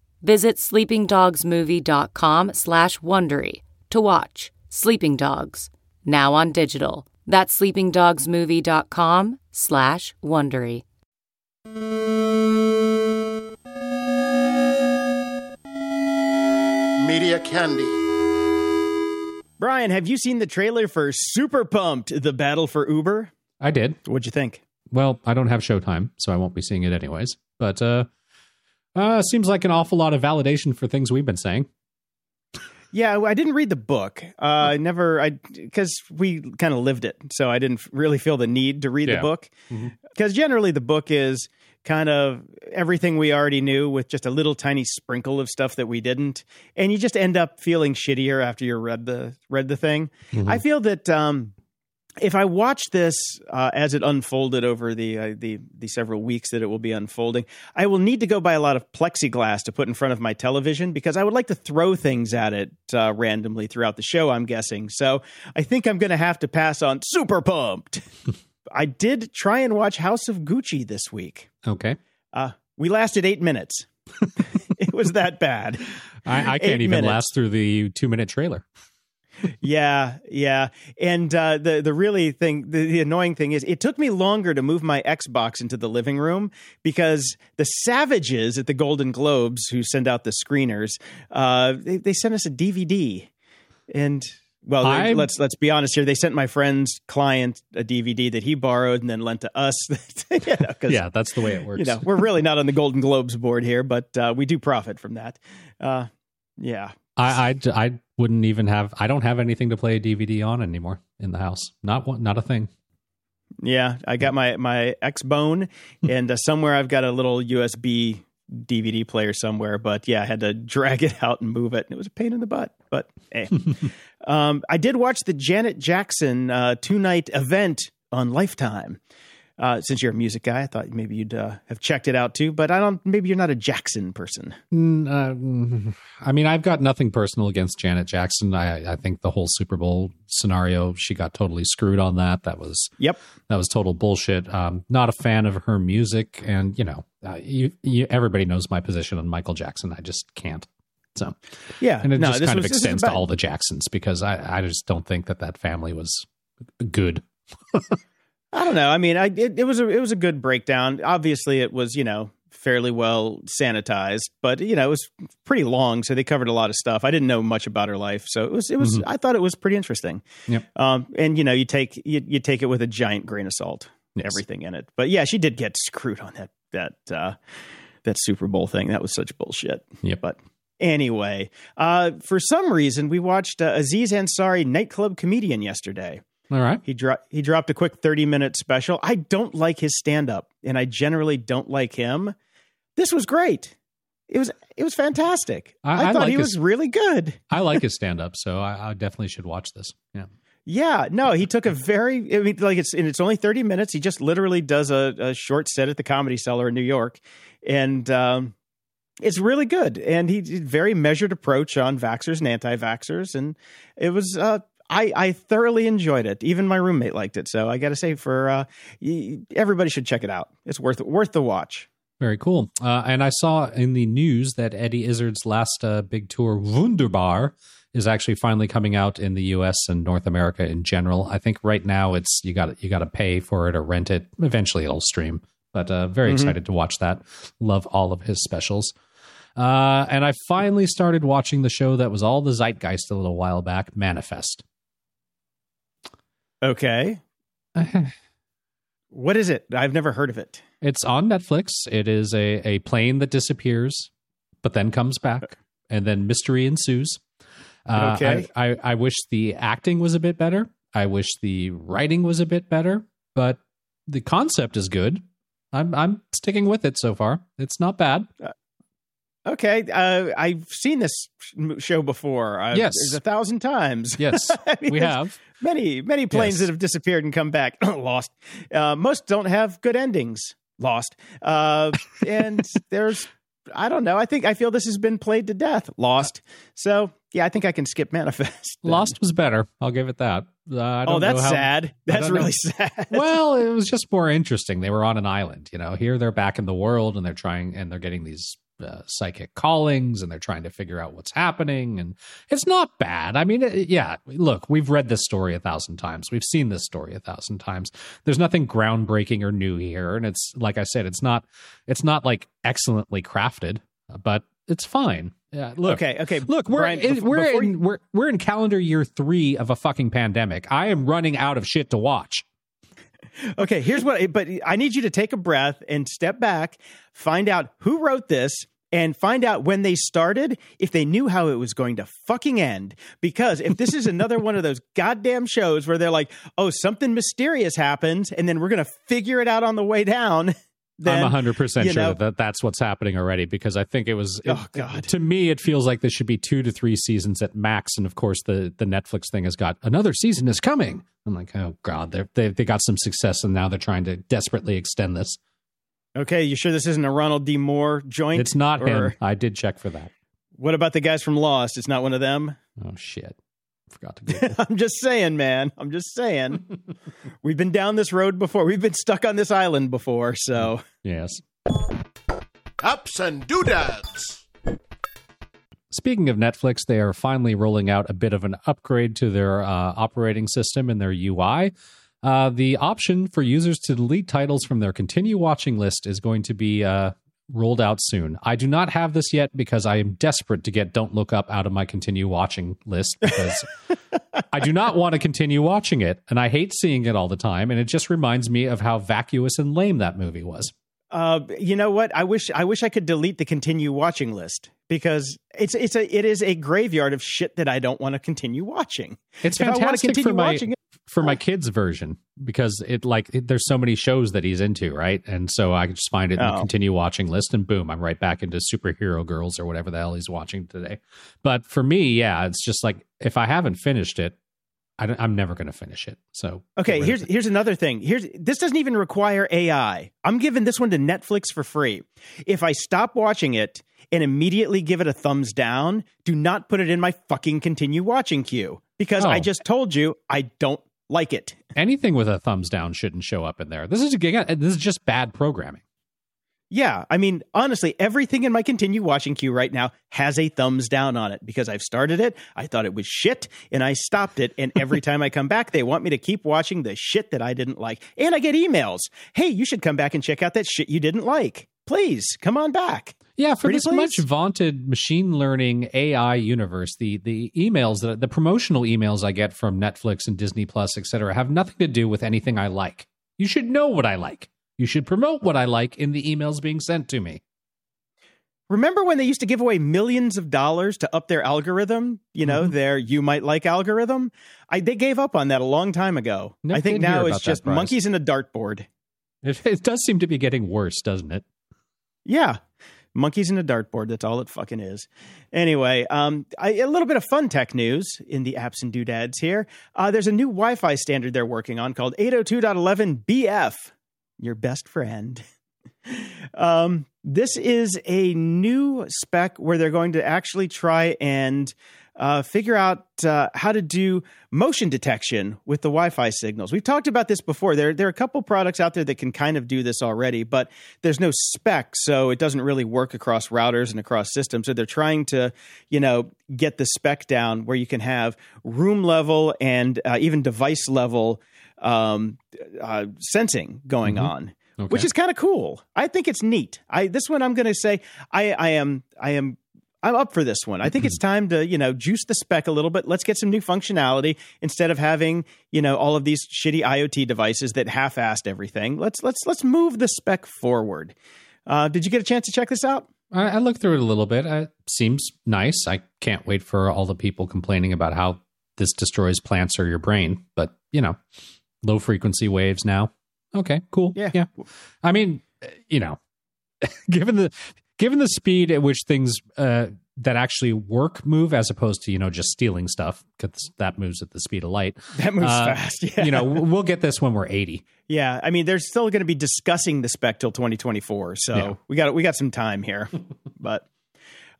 Visit sleepingdogsmovie.com/Wondery to watch Sleeping Dogs, now on digital. That's sleepingdogsmovie.com/Wondery. Media Candy. Brian, have you seen the trailer for Super Pumped, The Battle for Uber? I did. What'd you think? Well, I don't have Showtime, so I won't be seeing it anyways. But seems like an awful lot of validation for things we've been saying. Yeah, I didn't read the book. Because we kind of lived it, so I didn't really feel the need to read the book. Because generally the book is kind of everything we already knew with just a little tiny sprinkle of stuff that we didn't. And you just end up feeling shittier after you read the thing. Mm-hmm. I feel that if I watch this as it unfolded over the several weeks that it will be unfolding, I will need to go buy a lot of plexiglass to put in front of my television because I would like to throw things at it randomly throughout the show, I'm guessing. So I think I'm going to have to pass on Super Pumped. I did try and watch House of Gucci this week. Okay. We lasted 8 minutes. It was that bad. I can't even last through the 2-minute trailer. Yeah. And the annoying thing is it took me longer to move my Xbox into the living room because the savages at the Golden Globes who send out the screeners, they sent us a DVD. And... well, let's be honest here. They sent my friend's client a DVD that he borrowed and then lent to us. Yeah, that's the way it works. We're really not on the Golden Globes board here, but we do profit from that. Yeah. I wouldn't even have... I don't have anything to play a DVD on anymore in the house. Not a thing. Yeah, I got my X-Bone and somewhere I've got a little USB DVD player somewhere, but yeah, I had to drag it out and move it, and it was a pain in the butt, but hey. I did watch the Janet Jackson two-night event on Lifetime. Since you're a music guy, I thought maybe you'd have checked it out too, but maybe you're not a Jackson person. I mean, I've got nothing personal against Janet Jackson. I think the whole Super Bowl scenario, she got totally screwed on that. That was total bullshit. Not a fan of her music. And, everybody knows my position on Michael Jackson. I just can't. So, yeah. And it extends to all the Jacksons because I just don't think that family was good. I don't know. I mean, it was a good breakdown. Obviously, it was, fairly well sanitized, but, it was pretty long. So they covered a lot of stuff. I didn't know much about her life. So it was I thought it was pretty interesting. Yep. And, you take it with a giant grain of salt, everything in it. But yeah, she did get screwed on that Super Bowl thing. That was such bullshit. Yep. But anyway, for some reason, we watched Aziz Ansari, Nightclub Comedian, yesterday. All right. He dropped a quick 30-minute special. I don't like his stand-up, and I generally don't like him. This was great. It was fantastic. I thought he was really good. I like his stand-up, so I definitely should watch this. Yeah. Yeah. No, he took it's only 30 minutes. He just literally does a short set at the Comedy Cellar in New York, and it's really good. And he did a very measured approach on vaxxers and anti-vaxxers, and it was I thoroughly enjoyed it. Even my roommate liked it. So I got to say, for everybody should check it out. It's worth the watch. Very cool. And I saw in the news that Eddie Izzard's last big tour, Wunderbar, is actually finally coming out in the US and North America in general. I think right now it's you got to pay for it or rent it. Eventually it'll stream, but very excited to watch that. Love all of his specials. And I finally started watching the show that was all the zeitgeist a little while back, Manifest. Okay. What is it? I've never heard of it. It's on Netflix. It is a plane that disappears, but then comes back, and then mystery ensues. Okay. I wish the acting was a bit better. I wish the writing was a bit better, but the concept is good. I'm sticking with it so far. It's not bad. Okay, I've seen this show before. Yes, 1,000 times. Yes, I mean, we have many planes that have disappeared and come back. Lost. Most don't have good endings. Lost. And there's, I don't know. I feel this has been played to death. Lost. So yeah, I think I can skip Manifest. Then. Lost was better. I'll give it that. Sad. That's really sad. Well, it was just more interesting. They were on an island. You know, here they're back in the world and they're getting these. Psychic callings, and they're trying to figure out what's happening, and it's not bad. I mean, look, we've read this story 1,000 times. We've seen this story 1,000 times. There's nothing groundbreaking or new here, and it's like I said, it's not like excellently crafted, but it's fine. Yeah, look. Okay. Look, we're in calendar year 3 of a fucking pandemic. I am running out of shit to watch. Okay, but I need you to take a breath and step back, find out who wrote this, and find out when they started, if they knew how it was going to fucking end. Because if this is another one of those goddamn shows where they're like, oh, something mysterious happens, and then we're going to figure it out on the way down. Then, I'm 100% sure that that's what's happening already, because I think to me, it feels like this should be 2 to 3 seasons at max. And of course, the Netflix thing has got another season is coming. I'm like, oh, God, they got some success and now they're trying to desperately extend this. OK, you sure this isn't a Ronald D. Moore joint? It's not him. I did check for that. What about the guys from Lost? It's not one of them. Oh, shit. Forgot to Google. I'm just saying, man. I'm just saying. We've been down this road before. We've been stuck on this island before, so. Yes. Ups and doodads. Speaking of Netflix, they are finally rolling out a bit of an upgrade to their operating system and their UI. The option for users to delete titles from their continue watching list is going to be rolled out soon. I do not have this yet because I am desperate to get Don't Look Up out of my continue watching list, because I do not want to continue watching it, and I hate seeing it all the time, and it just reminds me of how vacuous and lame that movie was. You know what? I wish I could delete the continue watching list, because it is a graveyard of shit that I don't want to continue watching. It's fantastic for my kids' version, because there's so many shows that he's into, right? And so I just find it in the continue watching list, and boom, I'm right back into Superhero Girls or whatever the hell he's watching today. But for me, yeah, it's just like, if I haven't finished it, I'm never going to finish it. So okay, here's another thing. This doesn't even require AI. I'm giving this one to Netflix for free. If I stop watching it and immediately give it a thumbs down, do not put it in my fucking continue watching queue, because I just told you I don't like it. Anything with a thumbs down shouldn't show up in there. This is just bad programming. Yeah, I mean, honestly, everything in my continue watching queue right now has a thumbs down on it, because I've started it, I thought it was shit, and I stopped it, and every time I come back, they want me to keep watching the shit that I didn't like. And I get emails. Hey, you should come back and check out that shit you didn't like. Please, come on back. Yeah, for this much vaunted machine learning AI universe, the emails, the promotional emails I get from Netflix and Disney Plus, et cetera, have nothing to do with anything I like. You should know what I like. You should promote what I like in the emails being sent to me. Remember when they used to give away millions of dollars to up their algorithm? You know, their you might like algorithm? They gave up on that a long time ago. I think now it's just monkeys in a dartboard. It does seem to be getting worse, doesn't it? Yeah. Monkeys in a dartboard. That's all it fucking is. Anyway, a little bit of fun tech news in the apps and doodads here. There's a new Wi-Fi standard they're working on called 802.11 BF. Your best friend. This is a new spec where they're going to actually try and figure out how to do motion detection with the Wi-Fi signals. We've talked about this before. There are a couple products out there that can kind of do this already, but there's no spec, so it doesn't really work across routers and across systems. So they're trying to, get the spec down where you can have room level and even device level sensing going mm-hmm. on. Okay. Which is kind of cool. I think it's neat. This one I'm going to say I'm up for this one. I think it's time to, juice the spec a little bit. Let's get some new functionality instead of having, all of these shitty IoT devices that half-assed everything. Let's move the spec forward. Did you get a chance to check this out? I looked through it a little bit. It seems nice. I can't wait for all the people complaining about how this destroys plants or your brain, but low frequency waves now. Okay, cool. Yeah. I mean, given the speed at which things that actually work move, as opposed to just stealing stuff, because that moves at the speed of light. That moves fast. Yeah. We'll get this when we're 80. Yeah, I mean, they're still going to be discussing the spec till 2024, so we got some time here. But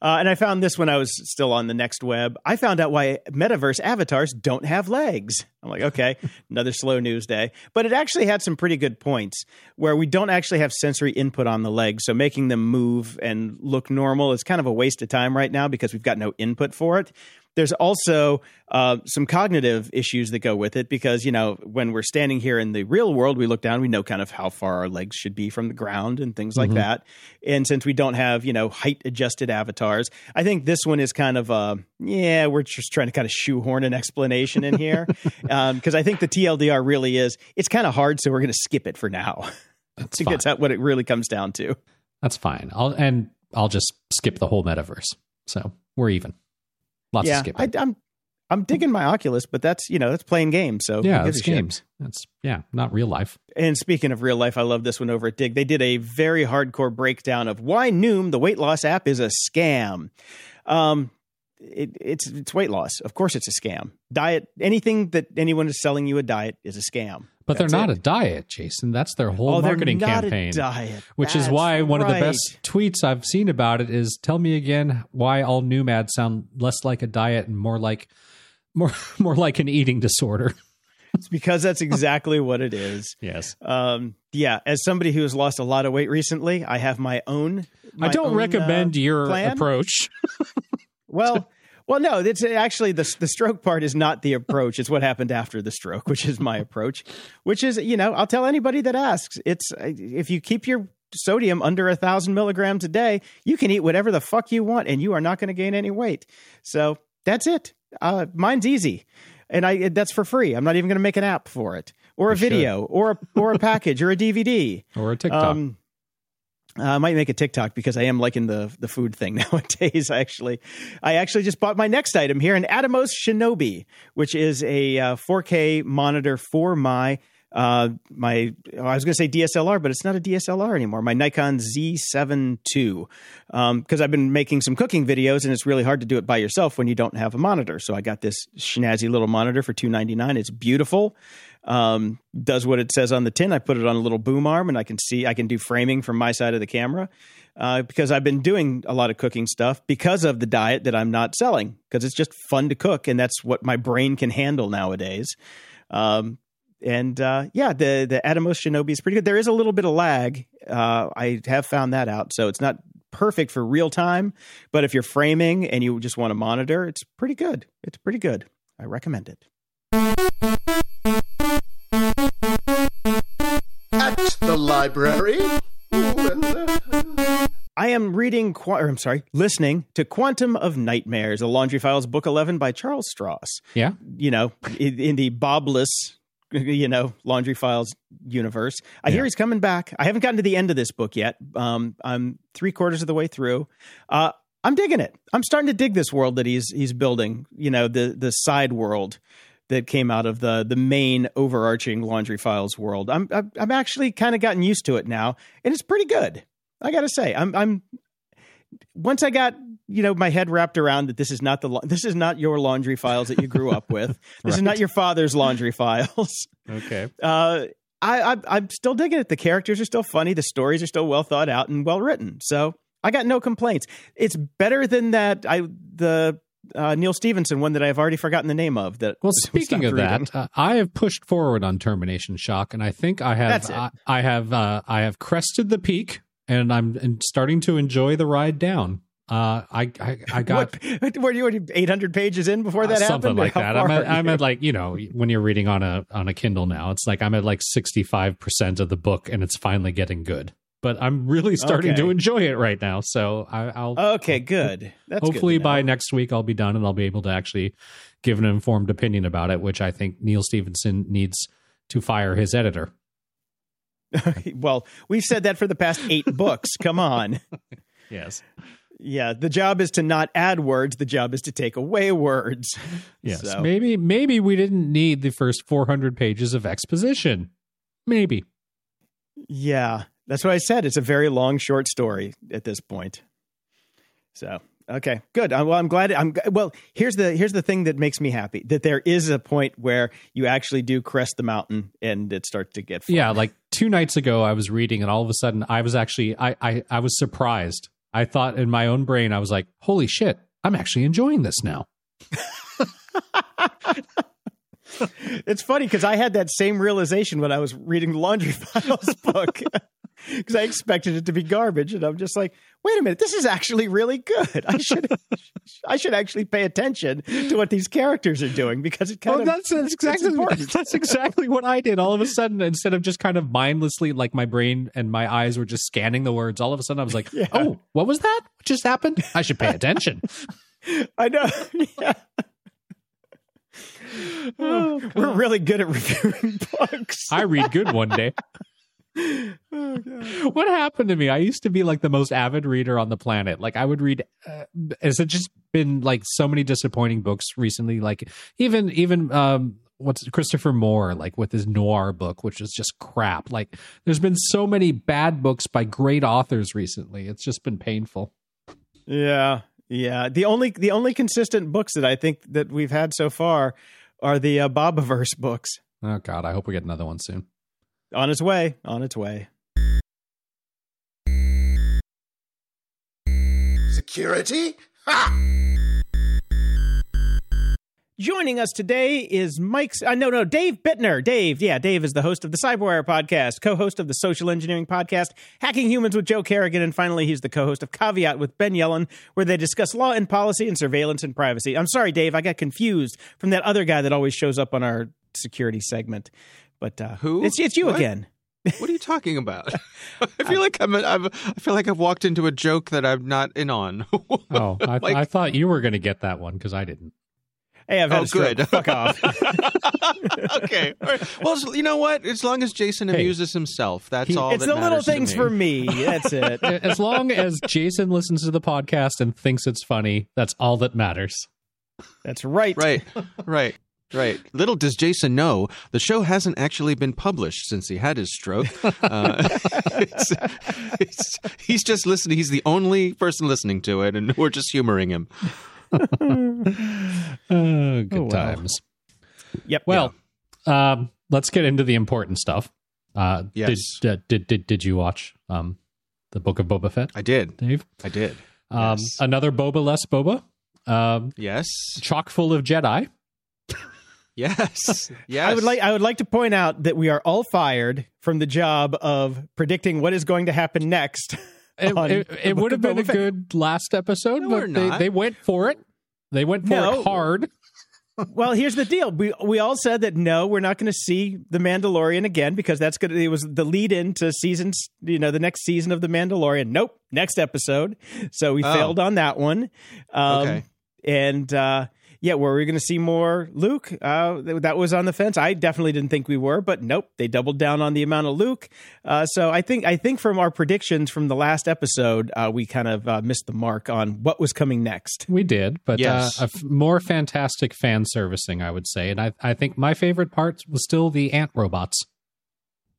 and I found this when I was still on the Next Web. I found out why metaverse avatars don't have legs. I'm like, okay, another slow news day. But it actually had some pretty good points where we don't actually have sensory input on the legs. So making them move and look normal is kind of a waste of time right now because we've got no input for it. There's also some cognitive issues that go with it because, when we're standing here in the real world, we look down, we know kind of how far our legs should be from the ground and things like that. And since we don't have, height-adjusted avatars, I think this one is kind of we're just trying to kind of shoehorn an explanation in here because I think the TLDR really is it's kind of hard, so we're going to skip it for now. That's fine. That's what it really comes down to. That's fine. I'll just skip the whole metaverse. So we're even. Lots of skipping. I'm digging my Oculus, but that's, that's playing games. So yeah, it's games. That's not real life. And speaking of real life, I love this one over at Dig. They did a very hardcore breakdown of why Noom, the weight loss app, is a scam. It's weight loss. Of course, it's a scam. Diet, anything that anyone is selling you a diet is a scam. But that's they're not a diet, Jason. That's their whole marketing campaign. They're not a diet. Which is why one of the best tweets I've seen about it is, tell me again why all nomads sound less like a diet and more like an eating disorder. It's because that's exactly what it is. Yes. As somebody who has lost a lot of weight recently, I have my own I don't recommend your plan. Approach. Well, no, it's actually the stroke part is not the approach. It's what happened after the stroke, which is my approach, which is, I'll tell anybody that asks. It's if you keep your sodium under 1,000 milligrams a day, you can eat whatever the fuck you want and you are not going to gain any weight. So that's it. Mine's easy. And that's for free. I'm not even going to make an app for it or a video or a package or a DVD or a TikTok. I might make a TikTok because I am liking the food thing nowadays. I actually just bought my next item here, an Atomos Shinobi, which is a 4K monitor for my I was going to say DSLR, but it's not a DSLR anymore. My Nikon Z7 II, because I've been making some cooking videos, and it's really hard to do it by yourself when you don't have a monitor. So I got this snazzy little monitor for $299. It's beautiful. Does what it says on the tin. I put it on a little boom arm, and I can do framing from my side of the camera because I've been doing a lot of cooking stuff because of the diet that I'm not selling, because it's just fun to cook, and that's what my brain can handle nowadays. The Atomos Shinobi is pretty good. There is a little bit of lag. I have found that out. So it's not perfect for real time, but if you're framing and you just want to monitor, it's pretty good. I recommend it. At the library. I am listening to Quantum of Nightmares, a Laundry Files Book 11 by Charles Stross. Yeah. In the Bobless... Laundry Files universe. I hear he's coming back. I haven't gotten to the end of this book yet. I'm 3/4 of the way through. I'm digging it. I'm starting to dig this world that he's building, the side world that came out of the main overarching Laundry Files world. I'm actually kind of gotten used to it now, and it's pretty good. I got to say, I'm once I got my head wrapped around that this is not your Laundry Files that you grew up with. This is not your father's Laundry Files. Okay. I'm still digging it. The characters are still funny. The stories are still well thought out and well written. So I got no complaints. It's better than that. Neal Stephenson one that I've already forgotten the name of. That well, speaking of that, I have pushed forward on Termination Shock, and I think I have I have crested the peak, and I'm starting to enjoy the ride down. I got what, were you 800 pages in before that something happened? Something like that. I'm at like, you know, when you're reading on a Kindle now, it's like I'm at like 65% of the book, and it's finally getting good. But I'm really starting to enjoy it right now. So I'll. That's hopefully good by next week I'll be done and I'll be able to actually give an informed opinion about it, which I think Neal Stephenson needs to fire his editor. Well, we've said that for the past 8 books. Come on. Yes. Yeah, the job is to not add words. The job is to take away words. Yes, so. Maybe we didn't need the first 400 pages of exposition. Maybe. Yeah, that's what I said. It's a very long, short story at this point. So, okay, good. Well, I'm glad. Well, here's the thing that makes me happy, that there is a point where you actually do crest the mountain and it starts to get fun. Yeah, like 2 nights ago, I was reading, and all of a sudden, I was actually I was surprised. I thought in my own brain, I was like, holy shit, I'm actually enjoying this now. It's funny because I had that same realization when I was reading the Laundry Files book because I expected it to be garbage. And I'm just like, wait a minute, this is actually really good. I should actually pay attention to what these characters are doing because it kind of... That's exactly what I did. All of a sudden, instead of just kind of mindlessly, like my brain and my eyes were just scanning the words, all of a sudden I was like, oh, what was that? What just happened? I should pay attention. I know. Yeah. Oh, we're really good at reviewing books. I read good one day. Oh, God. What happened to me? I used to be like the most avid reader on the planet. Like I would read, it's just been like so many disappointing books recently. Like even what's Christopher Moore, like with his noir book, which is just crap. Like there's been so many bad books by great authors recently. It's just been painful. Yeah. Yeah. The only consistent books that I think that we've had so far are the Bobaverse books. Oh God. I hope we get another one soon. On its way, on its way. Security? Ha! Joining us today is Dave Bittner. Dave is the host of the Cyberwire podcast, co-host of the Social Engineering podcast, Hacking Humans with Joe Kerrigan, and finally he's the co-host of Caveat with Ben Yellen, where they discuss law and policy and surveillance and privacy. I'm sorry, Dave, I got confused from that other guy that always shows up on our security segment. But who? It's you again. What are you talking about? I feel like I've walked into a joke that I'm not in on. Oh, I thought you were going to get that one because I didn't. Hey, I've had a stroke. Good. Fuck off. Okay. All right. Well, you know what? As long as Jason amuses himself, that's all. It's that the little things for me. That's it. As long as Jason listens to the podcast and thinks it's funny, that's all that matters. That's right. Right. Right. Little does Jason know, the show hasn't actually been published since he had his stroke. He's just listening. He's the only person listening to it, and we're just humoring him. Good times. Yep. Well, let's get into the important stuff. Yes. Did you watch the Book of Boba Fett? I did, Dave. I did. Yes. Another Boba less Boba. Yes. Chock full of Jedi. Yes. Yes. I would like to point out that we are all fired from the job of predicting what is going to happen next. It would have been a good last episode, but they went for it. They went for it hard. Well, here's the deal. We all said that no, we're not going to see The Mandalorian again because it was the lead in to seasons, you know, the next season of The Mandalorian. Nope, next episode. So we failed on that one. Okay. And yeah, were we going to see more Luke? That was on the fence. I definitely didn't think we were, but nope, they doubled down on the amount of Luke. So I think from our predictions from the last episode, we kind of missed the mark on what was coming next. We did, but yes. More fantastic fan servicing, I would say. And I think my favorite part was still the ant robots,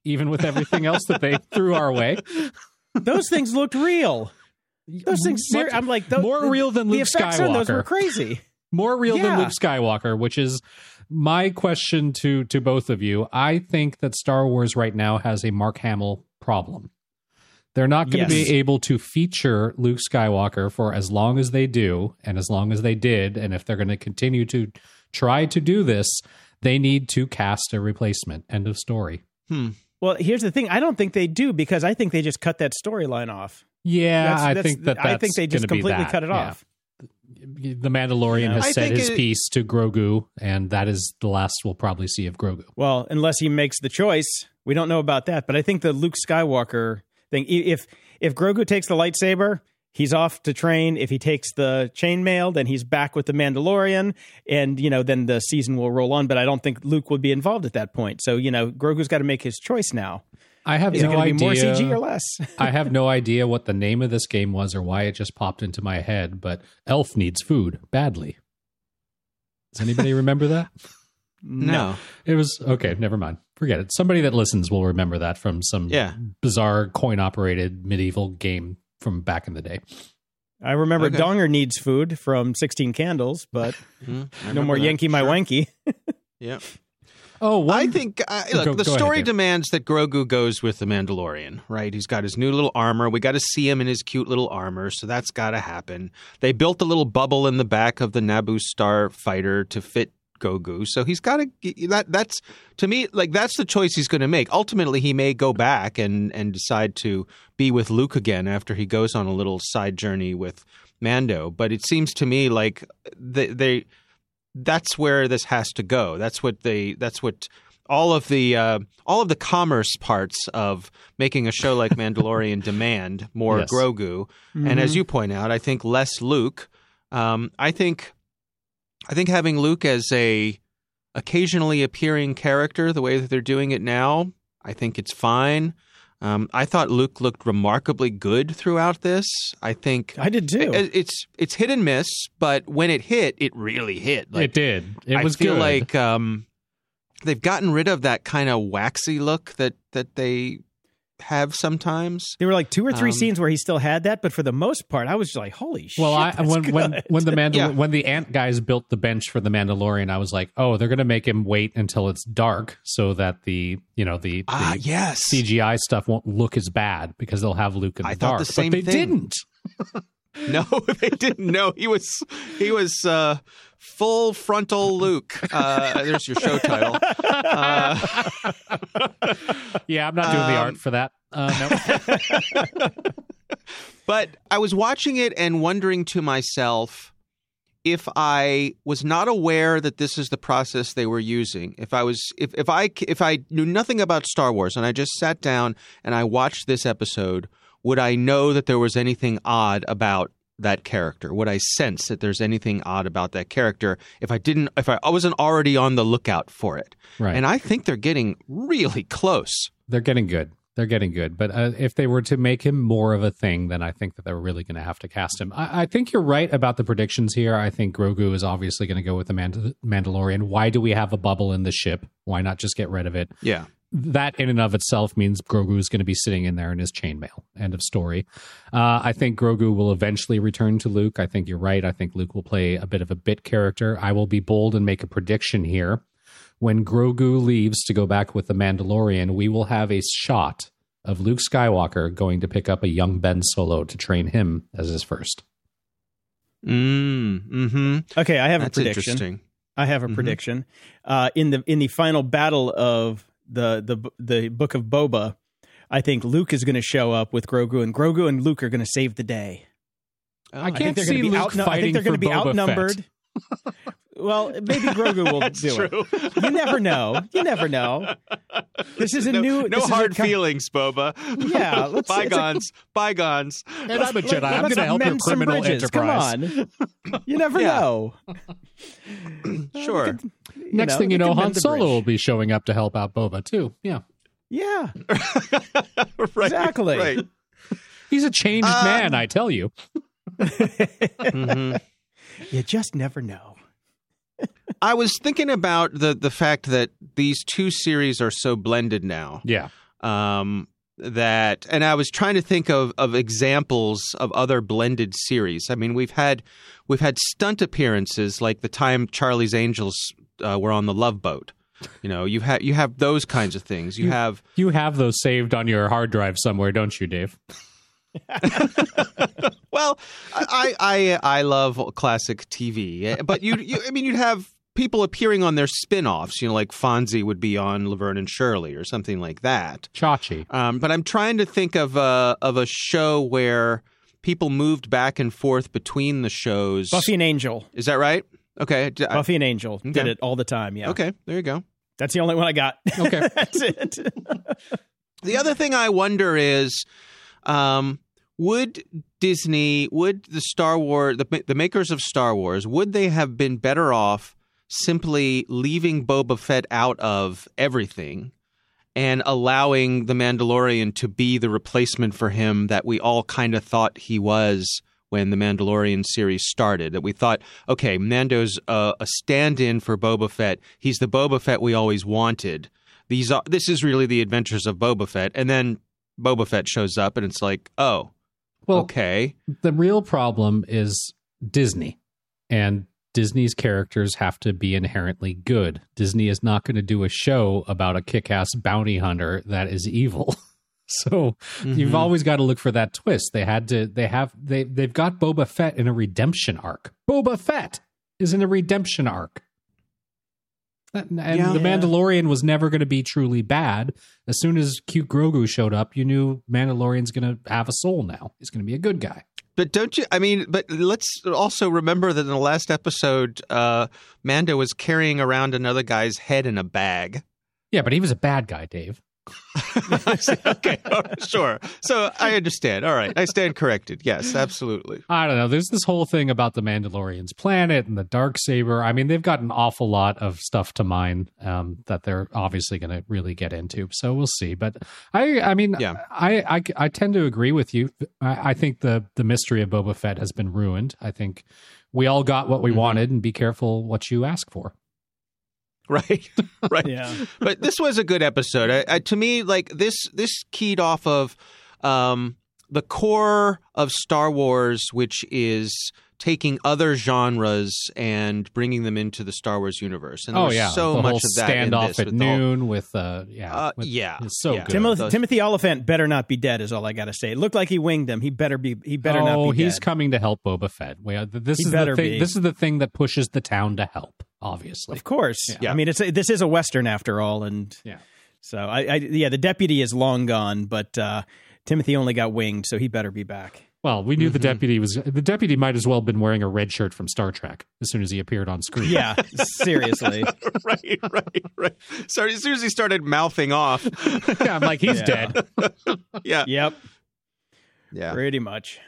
even with everything else that they threw our way. Those things looked real. Those things, I'm like, more real than Luke Skywalker. The effects on those were crazy. More real than Luke Skywalker, which is my question to both of you. I think that Star Wars right now has a Mark Hamill problem. They're not going to be able to feature Luke Skywalker for as long as they do and as long as they did. And if they're going to continue to try to do this, they need to cast a replacement. End of story. Hmm. Well, here's the thing. I don't think they do, because I think they just cut that storyline off. Yeah, I think they just completely cut it off. The Mandalorian has said his piece to Grogu, and that is the last we'll probably see of Grogu. Well, unless he makes the choice. We don't know about that, but I think the Luke Skywalker thing, if Grogu takes the lightsaber, he's off to train. If he takes the chainmail, then he's back with the Mandalorian, and, you know, then the season will roll on. But I don't think Luke would be involved at that point. So, you know, Grogu's got to make his choice now. I have no idea. Is it going to be more CG or less? I have no idea what the name of this game was or why it just popped into my head, but Elf needs food badly. Does anybody remember that? No. It was, okay, never mind. Forget it. Somebody that listens will remember that from some bizarre coin-operated medieval game from back in the day. I remember Donger needs food from 16 Candles, but no more Yankee My Wanky. Yeah. Oh, well, I think the story demands that Grogu goes with the Mandalorian, right? He's got his new little armor. We got to see him in his cute little armor, so that's got to happen. They built a little bubble in the back of the Naboo starfighter to fit Grogu, so he's got to. That's to me, like, that's the choice he's going to make. Ultimately, he may go back and decide to be with Luke again after he goes on a little side journey with Mando. But it seems to me like that's where this has to go. That's what all of the commerce parts of making a show like Mandalorian demand more Grogu. Mm-hmm. And as you point out, I think less Luke. I think having Luke as a occasionally appearing character, the way that they're doing it now, I think it's fine. I thought Luke looked remarkably good throughout this. I think I did too. It's hit and miss, but when it hit, it really hit. Like, it did. It was good. I feel like they've gotten rid of that kind of waxy look that they have sometimes. There were like two or three scenes where he still had that, but for the most part, I was just like, "Holy shit!" Well, when the ant guys built the bench for the Mandalorian, I was like, "Oh, they're going to make him wait until it's dark so that the CGI stuff won't look as bad because they'll have Luke in the dark." But they didn't. No, they didn't. No, he was full frontal Luke. There's your show title. Yeah, I'm not doing the art for that. No. But I was watching it and wondering to myself if I was not aware that this is the process they were using. If I knew nothing about Star Wars and I just sat down and I watched this episode, would I know that there was anything odd about that character? Would I sense that there's anything odd about that character if I wasn't already on the lookout for it? Right. And I think they're getting really close. They're getting good. But if they were to make him more of a thing, then I think that they're really going to have to cast him. I think you're right about the predictions here. I think Grogu is obviously going to go with the Mandalorian. Why do we have a bubble in the ship? Why not just get rid of it? Yeah. That in and of itself means Grogu is going to be sitting in there in his chainmail. End of story. I think Grogu will eventually return to Luke. I think you're right. I think Luke will play a bit of a bit character. I will be bold and make a prediction here. When Grogu leaves to go back with the Mandalorian, we will have a shot of Luke Skywalker going to pick up a young Ben Solo to train him as his first. Okay, I have a prediction. That's interesting. I have a prediction. In the final battle of the Book of Boba, I think Luke is going to show up with Grogu, and Grogu and Luke are going to save the day. I can't see Luke fighting for Boba Fett. I think they're going to be outnumbered. Well, maybe Grogu will do it. You never know. This is new. No hard feelings, Boba. Yeah, bygones. And I'm a Jedi. I'm going to help your criminal enterprise. Come on. You never know. Sure. Next thing you know, Han Solo will be showing up to help out Boba too. Yeah. Right, exactly. Right. He's a changed man, I tell you. You just never know. I was thinking about the fact that these two series are so blended now. Yeah. And I was trying to think of examples of other blended series. I mean, we've had stunt appearances like the time Charlie's Angels were on the Love Boat. You know, you have those kinds of things. You have those saved on your hard drive somewhere, don't you, Dave? Well, I love classic TV, but you'd have people appearing on their spin-offs, you know, like Fonzie would be on Laverne and Shirley or something like that. Chachi. But I'm trying to think of a show where people moved back and forth between the shows. Buffy and Angel. Is that right? Okay. Buffy and Angel did it all the time, yeah. Okay, there you go. That's the only one I got. Okay. That's it. The other thing I wonder is, would Disney, would the Star Wars, the makers of Star Wars, would they have been better off simply leaving Boba Fett out of everything and allowing The Mandalorian to be the replacement for him that we all kind of thought he was when The Mandalorian series started? That we thought, okay, Mando's a stand-in for Boba Fett. He's the Boba Fett we always wanted. This is really the adventures of Boba Fett. And then Boba Fett shows up and it's like, oh, well, okay. The real problem is Disney, and Disney's characters have to be inherently good. Disney is not going to do a show about a kick-ass bounty hunter that is evil. So you've always got to look for that twist. They've got Boba Fett in a redemption arc. Boba Fett is in a redemption arc. The Mandalorian was never going to be truly bad. As soon as cute Grogu showed up, you knew Mandalorian's going to have a soul now. He's going to be a good guy. But let's also remember that in the last episode, Mando was carrying around another guy's head in a bag. Yeah, but he was a bad guy, Dave. Okay, sure. So I understand. All right. I stand corrected. Yes, absolutely. I don't know. There's this whole thing about the Mandalorian's planet and the Darksaber. I mean, they've got an awful lot of stuff to mine that they're obviously going to really get into. So we'll see. But I tend to agree with you. I think the mystery of Boba Fett has been ruined. I think we all got what we wanted, and be careful what you ask for. Right, right. Yeah. But this was a good episode. To me, like this keyed off of the core of Star Wars, which is taking other genres and bringing them into the Star Wars universe. And so much of that standoff at noon with it's so good. Timothy Oliphant better not be dead is all I got to say. It looked like he winged him. He better not be dead. He's coming to help Boba Fett. This is the thing that pushes the town to help, obviously. Of course. Yeah. Yeah. I mean, this is a Western after all, and so I the deputy is long gone, but Timothy only got winged, so he better be back. Well, we knew the deputy might as well have been wearing a red shirt from Star Trek as soon as he appeared on screen. Yeah, seriously. Right. So as soon as he started mouthing off. Yeah, I'm like, he's dead. Yeah. Yep. Yeah. Pretty much.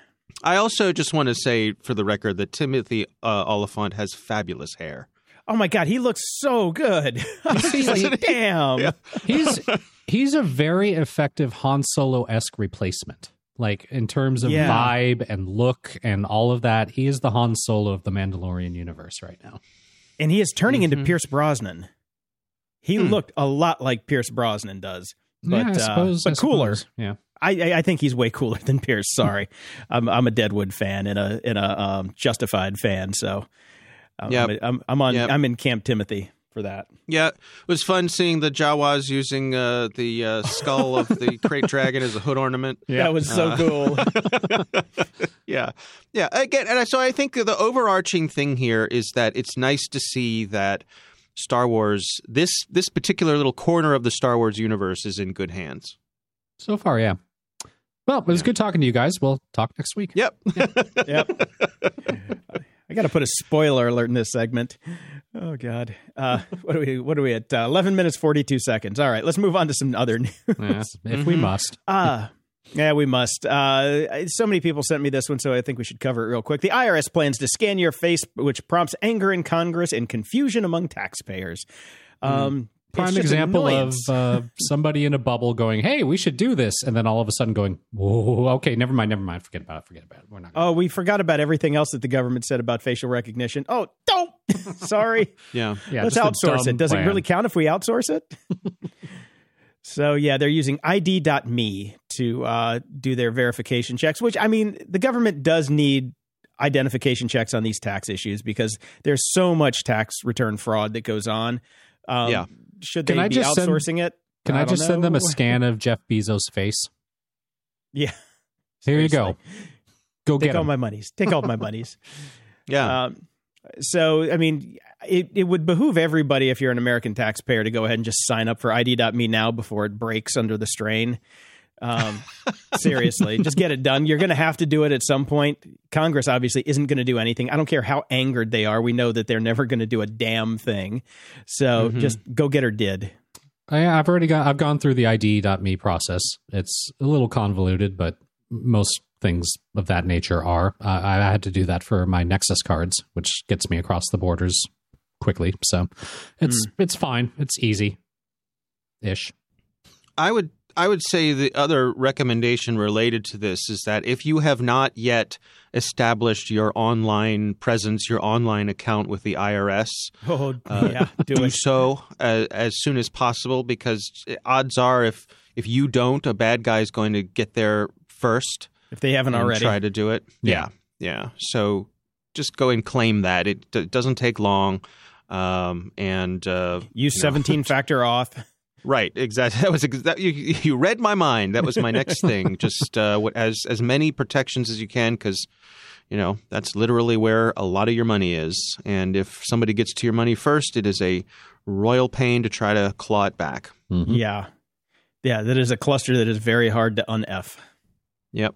I also just want to say for the record that Timothy Oliphant has fabulous hair. Oh my God, he looks so good. Damn. Yeah. He's a very effective Han Solo-esque replacement. Like, in terms of vibe and look and all of that, he is the Han Solo of the Mandalorian universe right now. And he is turning into Pierce Brosnan. He looked a lot like Pierce Brosnan does, but I suppose cooler. Yeah, I think he's way cooler than Pierce. Sorry, I'm a Deadwood fan and a Justified fan, so I'm in Camp Timothy for that. Yeah, it was fun seeing the Jawas using the skull of the Krayt dragon as a hood ornament. Yeah. That was so cool. yeah. Again, and so I think the overarching thing here is that it's nice to see that Star Wars, this particular little corner of the Star Wars universe, is in good hands. So far, yeah. Well, it was good talking to you guys. We'll talk next week. Yep. Yep. I got to put a spoiler alert in this segment. Oh, God. What are we at? 11 minutes, 42 seconds. All right, let's move on to some other news. Yeah, if we must. Yeah, we must. So many people sent me this one, so I think we should cover it real quick. The IRS plans to scan your face, which prompts anger in Congress and confusion among taxpayers. Prime example of somebody in a bubble going, hey, we should do this. And then all of a sudden going, whoa, okay, never mind. Forget about it. We're not going we forgot about everything else that the government said about facial recognition. Oh, don't. Sorry. Yeah. Let's outsource it. Does it really count if we outsource it? So, yeah, they're using ID.me to do their verification checks, which, I mean, the government does need identification checks on these tax issues because there's so much tax return fraud that goes on. should they be outsourcing it? Can I just send them a scan of Jeff Bezos' face? Yeah. Here you go. Go get them. Take all my monies. Take all my monies. Yeah. So, I mean, it would behoove everybody, if you're an American taxpayer, to go ahead and just sign up for ID.me now before it breaks under the strain. Seriously, just get it done. You're going to have to do it at some point. Congress obviously isn't going to do anything. I don't care how angered they are. We know that they're never going to do a damn thing. So just go get her did. I've gone through the ID.me process. It's a little convoluted, but most things of that nature are. I had to do that for my Nexus cards, which gets me across the borders quickly. So it's fine. It's easy-ish. I would say the other recommendation related to this is that if you have not yet established your online presence, your online account with the IRS, do so as soon as possible, because odds are if you don't, a bad guy's going to get there first. If they haven't already. Try to do it. Yeah. So just go and claim that. It doesn't take long. Use 17-factor auth. Right, exactly. You read my mind. That was my next thing. Just as many protections as you can, because that's literally where a lot of your money is. And if somebody gets to your money first, it is a royal pain to try to claw it back. Mm-hmm. Yeah. That is a cluster that is very hard to un-f. Yep.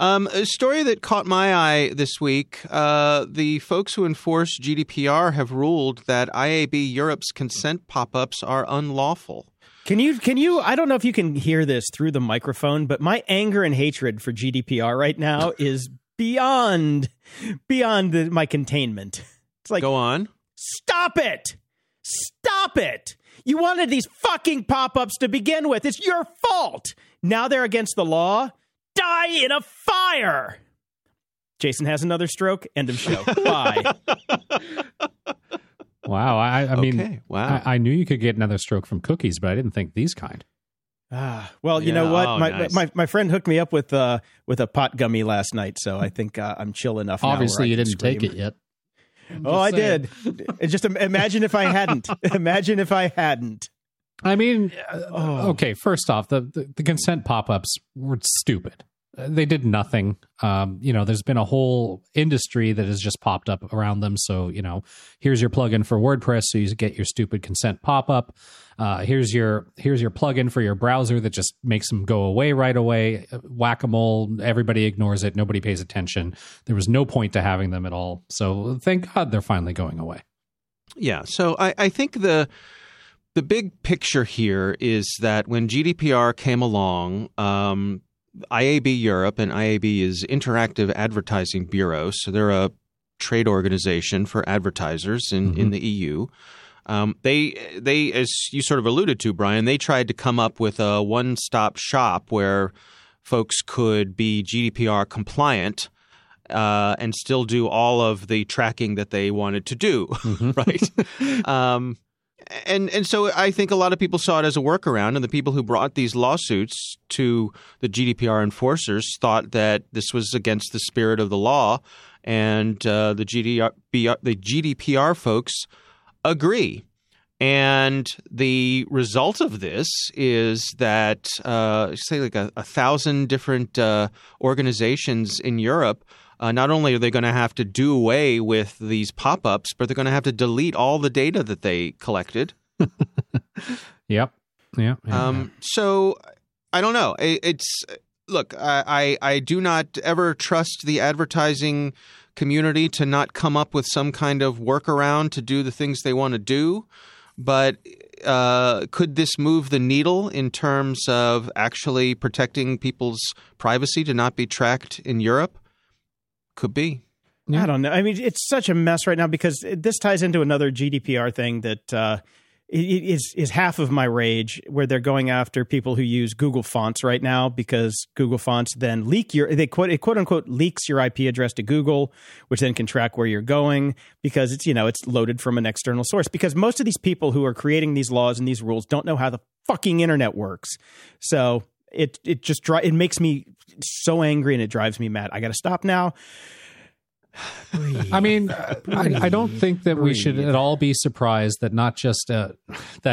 A story that caught my eye this week, the folks who enforce GDPR have ruled that IAB Europe's consent pop-ups are unlawful. Can you? I don't know if you can hear this through the microphone, but my anger and hatred for GDPR right now is beyond my containment. It's like, go on. Stop it. You wanted these fucking pop-ups to begin with. It's your fault. Now they're against the law. Die in a fire. Jason has another stroke. End of show. Bye. Wow. I knew you could get another stroke from cookies, but I didn't think these kind. You know what? My friend hooked me up with a pot gummy last night, so I think I'm chill enough. Obviously, you didn't take it yet. I did. Just imagine if I hadn't. I mean, okay, first off, the consent pop-ups were stupid. They did nothing. There's been a whole industry that has just popped up around them. So, here's your plugin for WordPress, so you get your stupid consent pop-up. Here's your plugin for your browser that just makes them go away right away. Whack-a-mole. Everybody ignores it. Nobody pays attention. There was no point to having them at all. So thank God they're finally going away. Yeah, so I think the big picture here is that when GDPR came along, IAB Europe, and IAB is Interactive Advertising Bureau, so they're a trade organization for advertisers in the EU. They, as you sort of alluded to, Brian, they tried to come up with a one-stop shop where folks could be GDPR compliant and still do all of the tracking that they wanted to do, right? And so I think a lot of people saw it as a workaround, and the people who brought these lawsuits to the GDPR enforcers thought that this was against the spirit of the law, and the GDPR folks agree. And the result of this is that, say, like 1,000 different organizations in Europe. Not only are they going to have to do away with these pop-ups, but they're going to have to delete all the data that they collected. So I don't know. I do not ever trust the advertising community to not come up with some kind of workaround to do the things they want to do. But could this move the needle in terms of actually protecting people's privacy to not be tracked in Europe? Could be. Yeah. I don't know. I mean, it's such a mess right now because this ties into another GDPR thing that is half of my rage, where they're going after people who use Google Fonts right now, because Google Fonts then quote unquote leaks your IP address to Google, which then can track where you're going, because it's loaded from an external source, because most of these people who are creating these laws and these rules don't know how the fucking internet works. So it just makes me so angry, and it drives me mad. I got to stop now. I mean, I don't think that we should at all be surprised that not just that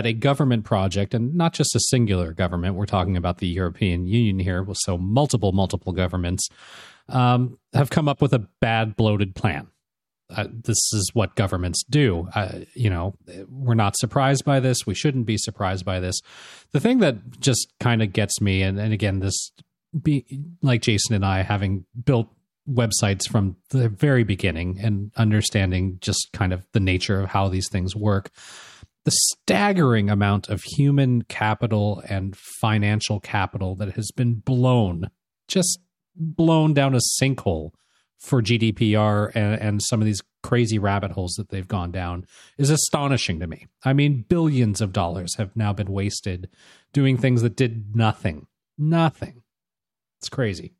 a government project, and not just a singular government, we're talking about the European Union here, so multiple governments have come up with a bad, bloated plan. This is what governments do. We're not surprised by this. We shouldn't be surprised by this. The thing that just kind of gets me, and again, this be like Jason and I having built websites from the very beginning and understanding just kind of the nature of how these things work, the staggering amount of human capital and financial capital that has been blown down a sinkhole for GDPR and some of these crazy rabbit holes that they've gone down is astonishing to me. I mean, billions of dollars have now been wasted doing things that did nothing. It's crazy.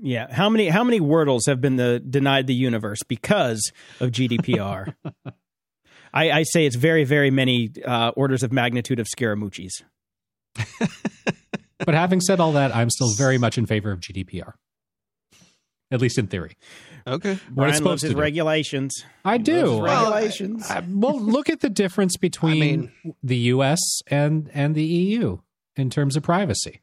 Yeah. How many Wordles have been denied the universe because of GDPR? I say it's very, very many orders of magnitude of Scaramucci's. But having said all that, I'm still very much in favor of GDPR. At least in theory. Okay. Brian loves his regulations. I do. Regulations. Well, look at the difference between the US and the EU in terms of privacy.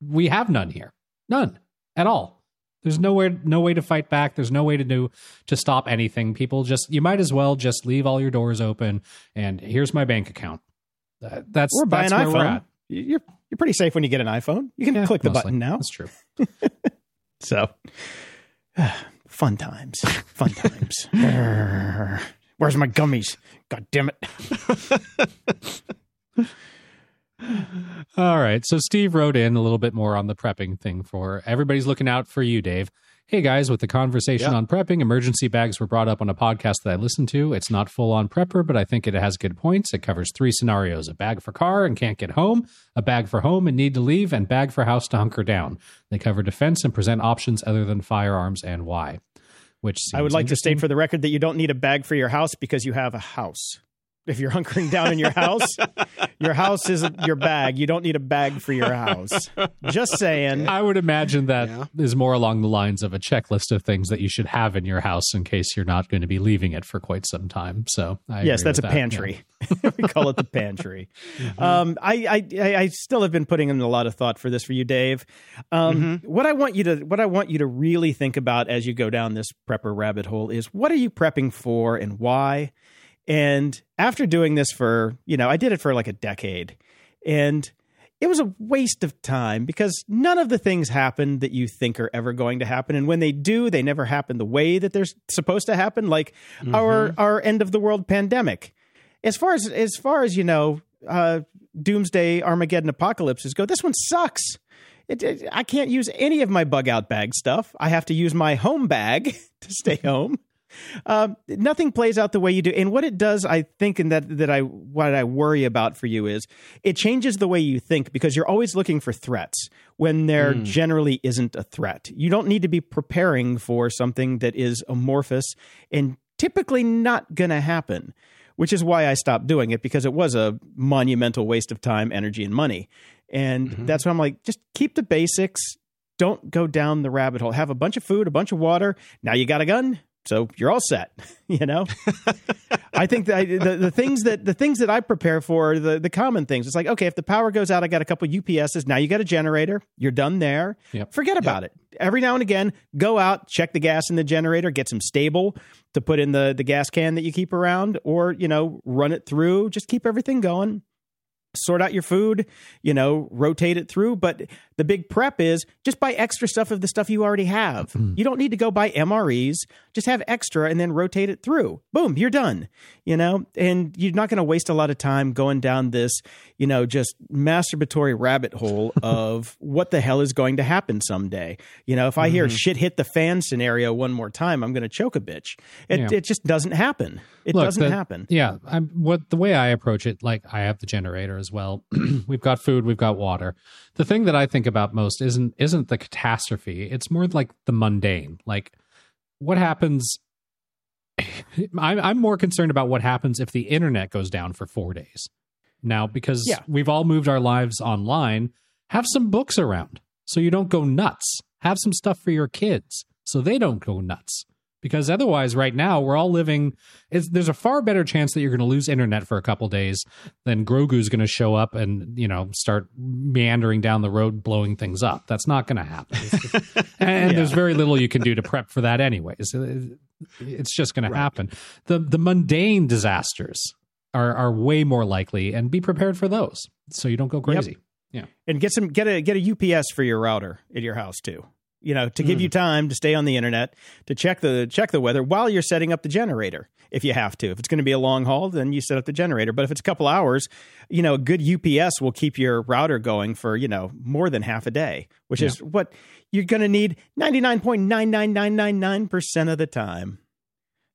We have none here. None at all. There's no way to fight back. There's no way to stop anything. People you might as well just leave all your doors open and here's my bank account. That's where we're at. You're pretty safe when you get an iPhone. You can click the button now. That's true. So, fun times. Where's my gummies? God damn it. All right. So Steve wrote in a little bit more on the prepping thing for everybody's looking out for you, Dave. Hey guys, with the conversation on prepping, emergency bags were brought up on a podcast that I listened to. It's not full on prepper, but I think it has good points. It covers three scenarios: a bag for car and can't get home, a bag for home and need to leave, and bag for house to hunker down. They cover defense and present options other than firearms and why. Which I would like to state for the record that you don't need a bag for your house because you have a house. If you're hunkering down in your house, your house is your bag. You don't need a bag for your house. Just saying. I would imagine that is more along the lines of a checklist of things that you should have in your house in case you're not going to be leaving it for quite some time. So yes, that's a pantry. Yeah. We call it the pantry. Mm-hmm. I still have been putting in a lot of thought for this for you, Dave. What I want you to really think about as you go down this prepper rabbit hole is, what are you prepping for and why? And after doing this I did it for like a decade, and it was a waste of time because none of the things happen that you think are ever going to happen. And when they do, they never happen the way that they're supposed to happen, like our end of the world pandemic. As far as doomsday Armageddon apocalypses go, this one sucks. I can't use any of my bug out bag stuff. I have to use my home bag to stay home. Nothing plays out the way you do. And what it does, I think, and what I worry about for you is it changes the way you think, because you're always looking for threats when there generally isn't a threat. You don't need to be preparing for something that is amorphous and typically not going to happen, which is why I stopped doing it, because it was a monumental waste of time, energy, and money. And that's why I'm like, just keep the basics. Don't go down the rabbit hole. Have a bunch of food, a bunch of water. Now you got a gun. So you're all set, I think that the things that I prepare for are the common things. It's like, okay, if the power goes out, I got a couple UPSs. Now you got a generator. You're done there. Yep. Forget about it. Every now and again, go out, check the gas in the generator, get some stable to put in the gas can that you keep around, or, run it through. Just keep everything going. Sort out your food, rotate it through. But the big prep is just buy extra stuff of the stuff you already have. You don't need to go buy MREs. Just have extra and then rotate it through. Boom, you're done, and you're not going to waste a lot of time going down this, just masturbatory rabbit hole of what the hell is going to happen someday. If I hear shit hit the fan scenario one more time, I'm going to choke a bitch. It just doesn't happen. It doesn't happen. Yeah. The way I approach it, like I have the generator as well. We've got food, we've got water. The thing that I think about most isn't the catastrophe. It's more like the mundane. Like what happens? I'm more concerned about what happens if the internet goes down for 4 days now, because we've all moved our lives online. Have some books around so you don't go nuts. Have some stuff for your kids so they don't go nuts. Because otherwise, right now, we're all living... There's a far better chance that you're going to lose internet for a couple of days than Grogu's going to show up and, you know, start meandering down the road, blowing things up. That's not going to happen. And there's very little you can do to prep for that anyways. It's just going to happen. The mundane disasters are way more likely, and be prepared for those so you don't go crazy. Yep. Yeah. And get a UPS for your router at your house, too. You know, to give you time to stay on the internet, to check the weather while you're setting up the generator, if you have to. If it's going to be a long haul, then you set up the generator. But if it's a couple hours, you know, a good UPS will keep your router going for, you know, more than half a day, which is what you're going to need 99.99999% of the time.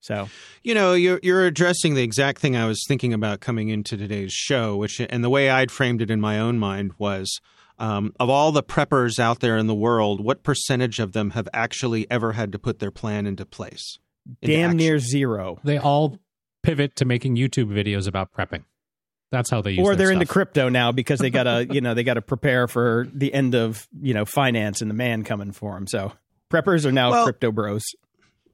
So, you know, you're addressing the exact thing I was thinking about coming into today's show, and the way I'd framed it in my own mind was, of all the preppers out there in the world, what percentage of them have actually ever had to put their plan into place? Damn near zero. They all pivot to making YouTube videos about prepping. That's how they use it. Or they're into crypto now because they gotta, you know, they gotta prepare for the end of, you know, finance and the man coming for them. So preppers are now crypto bros.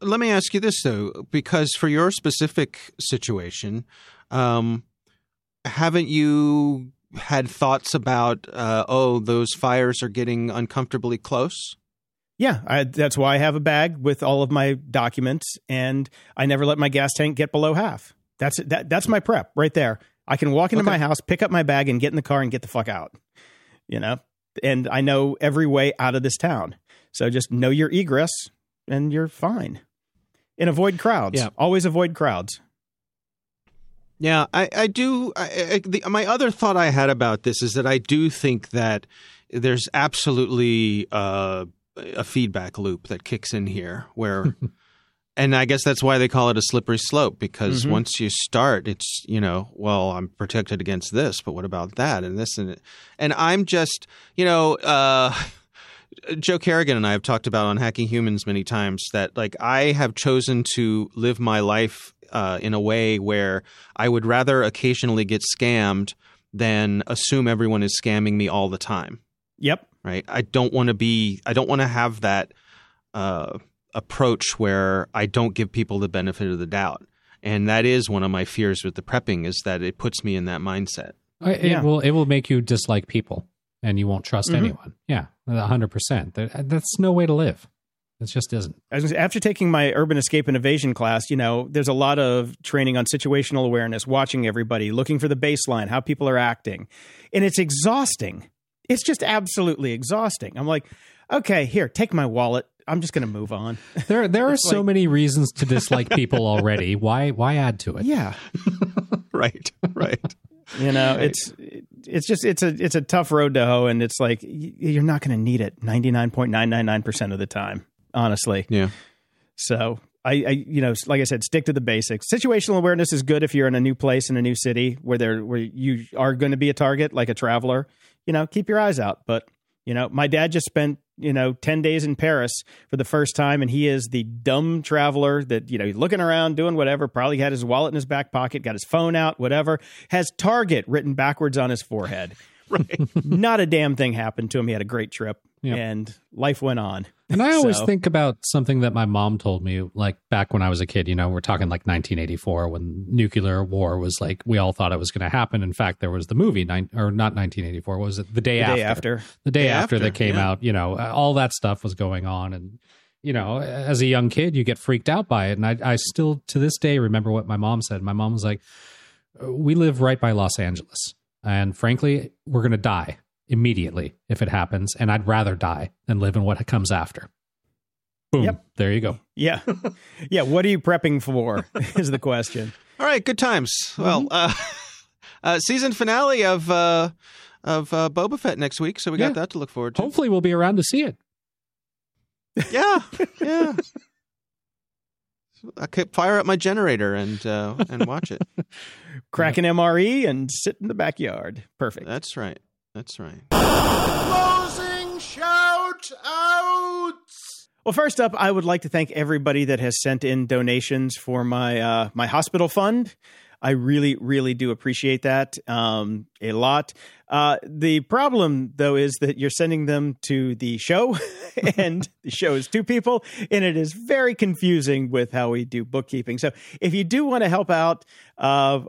Let me ask you this though, because for your specific situation, haven't you had thoughts about, those fires are getting uncomfortably close? Yeah, that's why I have a bag with all of my documents, and I never let my gas tank get below half. That's my prep right there. I can walk into my house, pick up my bag, and get in the car and get the fuck out, you know? And I know every way out of this town. So just know your egress, and you're fine. And avoid crowds. Yeah. Always avoid crowds. Yeah, I do. My other thought I had about this is that I do think that there's absolutely a feedback loop that kicks in here where – and I guess that's why they call it a slippery slope, because once you start, it's, you know, well, I'm protected against this, but what about that and this and it? And I'm just – you know, Joe Kerrigan and I have talked about on Hacking Humans many times that, like, I have chosen to live my life in a way where I would rather occasionally get scammed than assume everyone is scamming me all the time. Yep. Right. I don't want to have that approach where I don't give people the benefit of the doubt. And that is one of my fears with the prepping, is that it puts me in that mindset. It will make you dislike people, and you won't trust anyone. Yeah. 100%. That's no way to live. It just isn't. After taking my Urban Escape and Evasion class, you know, there's a lot of training on situational awareness, watching everybody, looking for the baseline, how people are acting. And it's exhausting. It's just absolutely exhausting. I'm like, okay, here, take my wallet. I'm just going to move on. There are so many reasons to dislike people already. Why add to it? Yeah. Right. You know, it's a tough road to hoe, and it's like, you're not going to need it 99.999% of the time, honestly. Yeah. So I you know, like I said, stick to the basics. Situational awareness is good if you're in a new place, in a new city where you are going to be a target, like a traveler. You know, keep your eyes out. But, you know, my dad just spent, you know, 10 days in Paris for the first time, and he is the dumb traveler that, you know, looking around, doing whatever, probably had his wallet in his back pocket, got his phone out, whatever, has Target written backwards on his forehead. Right. Not a damn thing happened to him. He had a great trip, and life went on. And I always think about something that my mom told me, like, back when I was a kid. You know, we're talking like 1984, when nuclear war was, like, we all thought it was going to happen. In fact, there was the movie, or not 1984, what was it? The Day After. The Day After that came out, you know, all that stuff was going on. And, you know, as a young kid, you get freaked out by it. And I still, to this day, remember what my mom said. My mom was like, we live right by Los Angeles, and frankly, we're going to die immediately if it happens, and I'd rather die than live in what comes after. Boom. Yep. There you go. Yeah. Yeah. What are you prepping for is the question. All right. Good times. Mm-hmm. Well, season finale of Boba Fett next week, so we got that to look forward to. Hopefully we'll be around to see it. Yeah. Yeah. I could fire up my generator and watch it. Crack an MRE and sit in the backyard. Perfect. That's right. That's right. Closing shout outs. Well, first up, I would like to thank everybody that has sent in donations for my hospital fund. I really, really do appreciate that a lot. The problem, though, is that you're sending them to the show, and the show is two people, and it is very confusing with how we do bookkeeping. So if you do want to help out,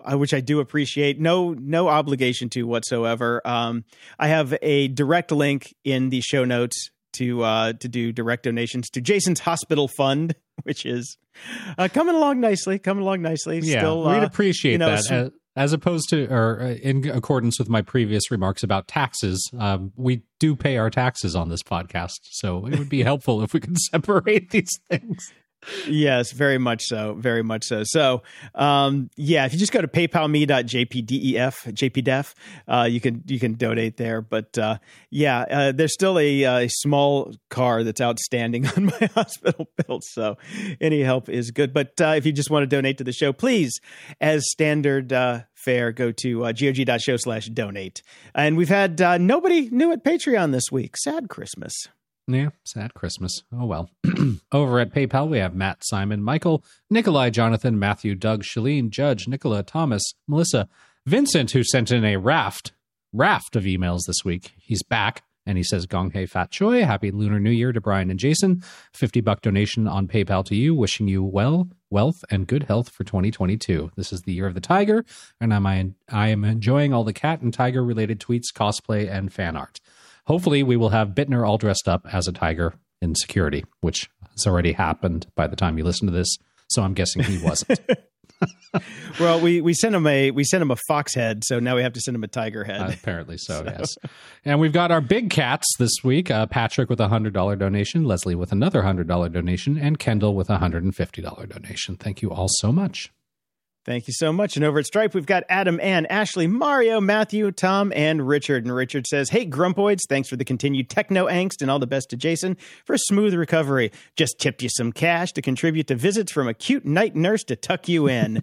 which I do appreciate, no obligation to whatsoever, I have a direct link in the show notes to do direct donations to Jason's hospital fund, which is coming along nicely. Yeah, still, we'd appreciate that. As opposed to, or in accordance with my previous remarks about taxes, we do pay our taxes on this podcast, so it would be helpful if we could separate these things. Yes, very much so. Very much so. So, yeah, if you just go to paypalme.jpdef, you can donate there. But there's still a small car that's outstanding on my hospital bill. So any help is good. But if you just want to donate to the show, please, as standard fare, go to gog.show/donate. And we've had nobody new at Patreon this week. Sad Christmas. Yeah, sad Christmas. Oh, well. Over at PayPal, we have Matt, Simon, Michael, Nikolai, Jonathan, Matthew, Doug, Shalene, Judge, Nicola, Thomas, Melissa, Vincent, who sent in a raft of emails this week. He's back, and he says, Gong Hei Fat Choi, Happy Lunar New Year to Brian and Jason. $50 donation on PayPal to you, wishing you well, wealth, and good health for 2022. This is the year of the tiger, and I am enjoying all the cat and tiger-related tweets, cosplay, and fan art. Hopefully, we will have Bittner all dressed up as a tiger in security, which has already happened by the time you listen to this. So I'm guessing he wasn't. Well, we sent him a fox head, so now we have to send him a tiger head. Apparently so, yes. And we've got our big cats this week. Patrick with a $100 donation, Leslie with another $100 donation, and Kendall with a $150 donation. Thank you all so much. Thank you so much. And over at Stripe, we've got Adam, Ann, Ashley, Mario, Matthew, Tom, and Richard. And Richard says, hey, Grumpoids, thanks for the continued techno-angst and all the best to Jason for a smooth recovery. Just tip you some cash to contribute to visits from a cute night nurse to tuck you in.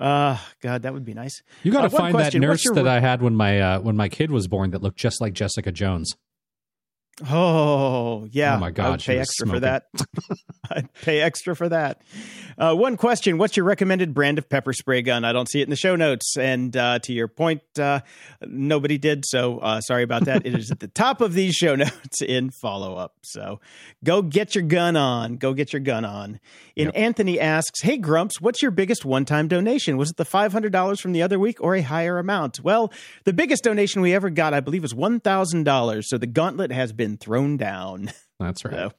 God, that would be nice. You got to find that nurse that I had when my kid was born that looked just like Jessica Jones. Oh, yeah. Oh, my God. I'd pay extra for that. I'd pay extra for that. One question. What's your recommended brand of pepper spray gun? I don't see it in the show notes. And to your point, nobody did. So sorry about that. It is at the top of these show notes in follow-up. So go get your gun on. Go get your gun on. And yep. Anthony asks, hey, Grumps, what's your biggest one-time donation? Was it the $500 from the other week or a higher amount? Well, the biggest donation we ever got, I believe, was $1,000. So the gauntlet has been thrown down. That's right. So,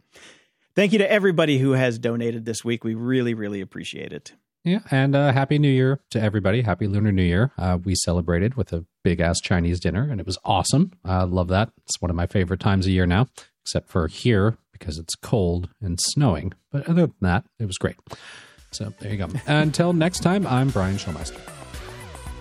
thank you to everybody who has donated this week. We really, really appreciate it. Yeah, and Happy New Year to everybody. Happy Lunar New Year. We celebrated with a big-ass Chinese dinner, and it was awesome. I love that. It's one of my favorite times of year now, except for here because it's cold and snowing. But other than that, it was great. So there you go. Until next time, I'm Brian Schulmeister.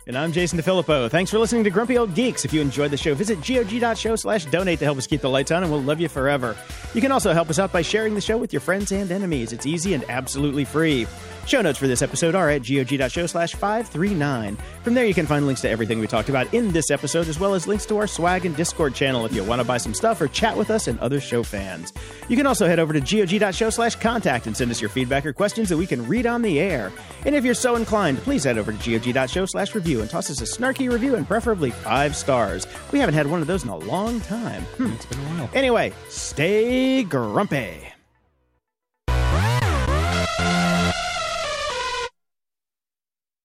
And I'm Jason DeFilippo. Thanks for listening to Grumpy Old Geeks. If you enjoyed the show, visit gog.show/donate to help us keep the lights on, and we'll love you forever. You can also help us out by sharing the show with your friends and enemies. It's easy and absolutely free. Show notes for this episode are at gog.show/539. From there, you can find links to everything we talked about in this episode, as well as links to our swag and Discord channel if you want to buy some stuff or chat with us and other show fans. You can also head over to gog.show/contact and send us your feedback or questions that we can read on the air. And if you're so inclined, please head over to gog.show/review. And toss us a snarky review and preferably 5 stars. We haven't had one of those in a long time. It's been a while. Anyway, stay grumpy.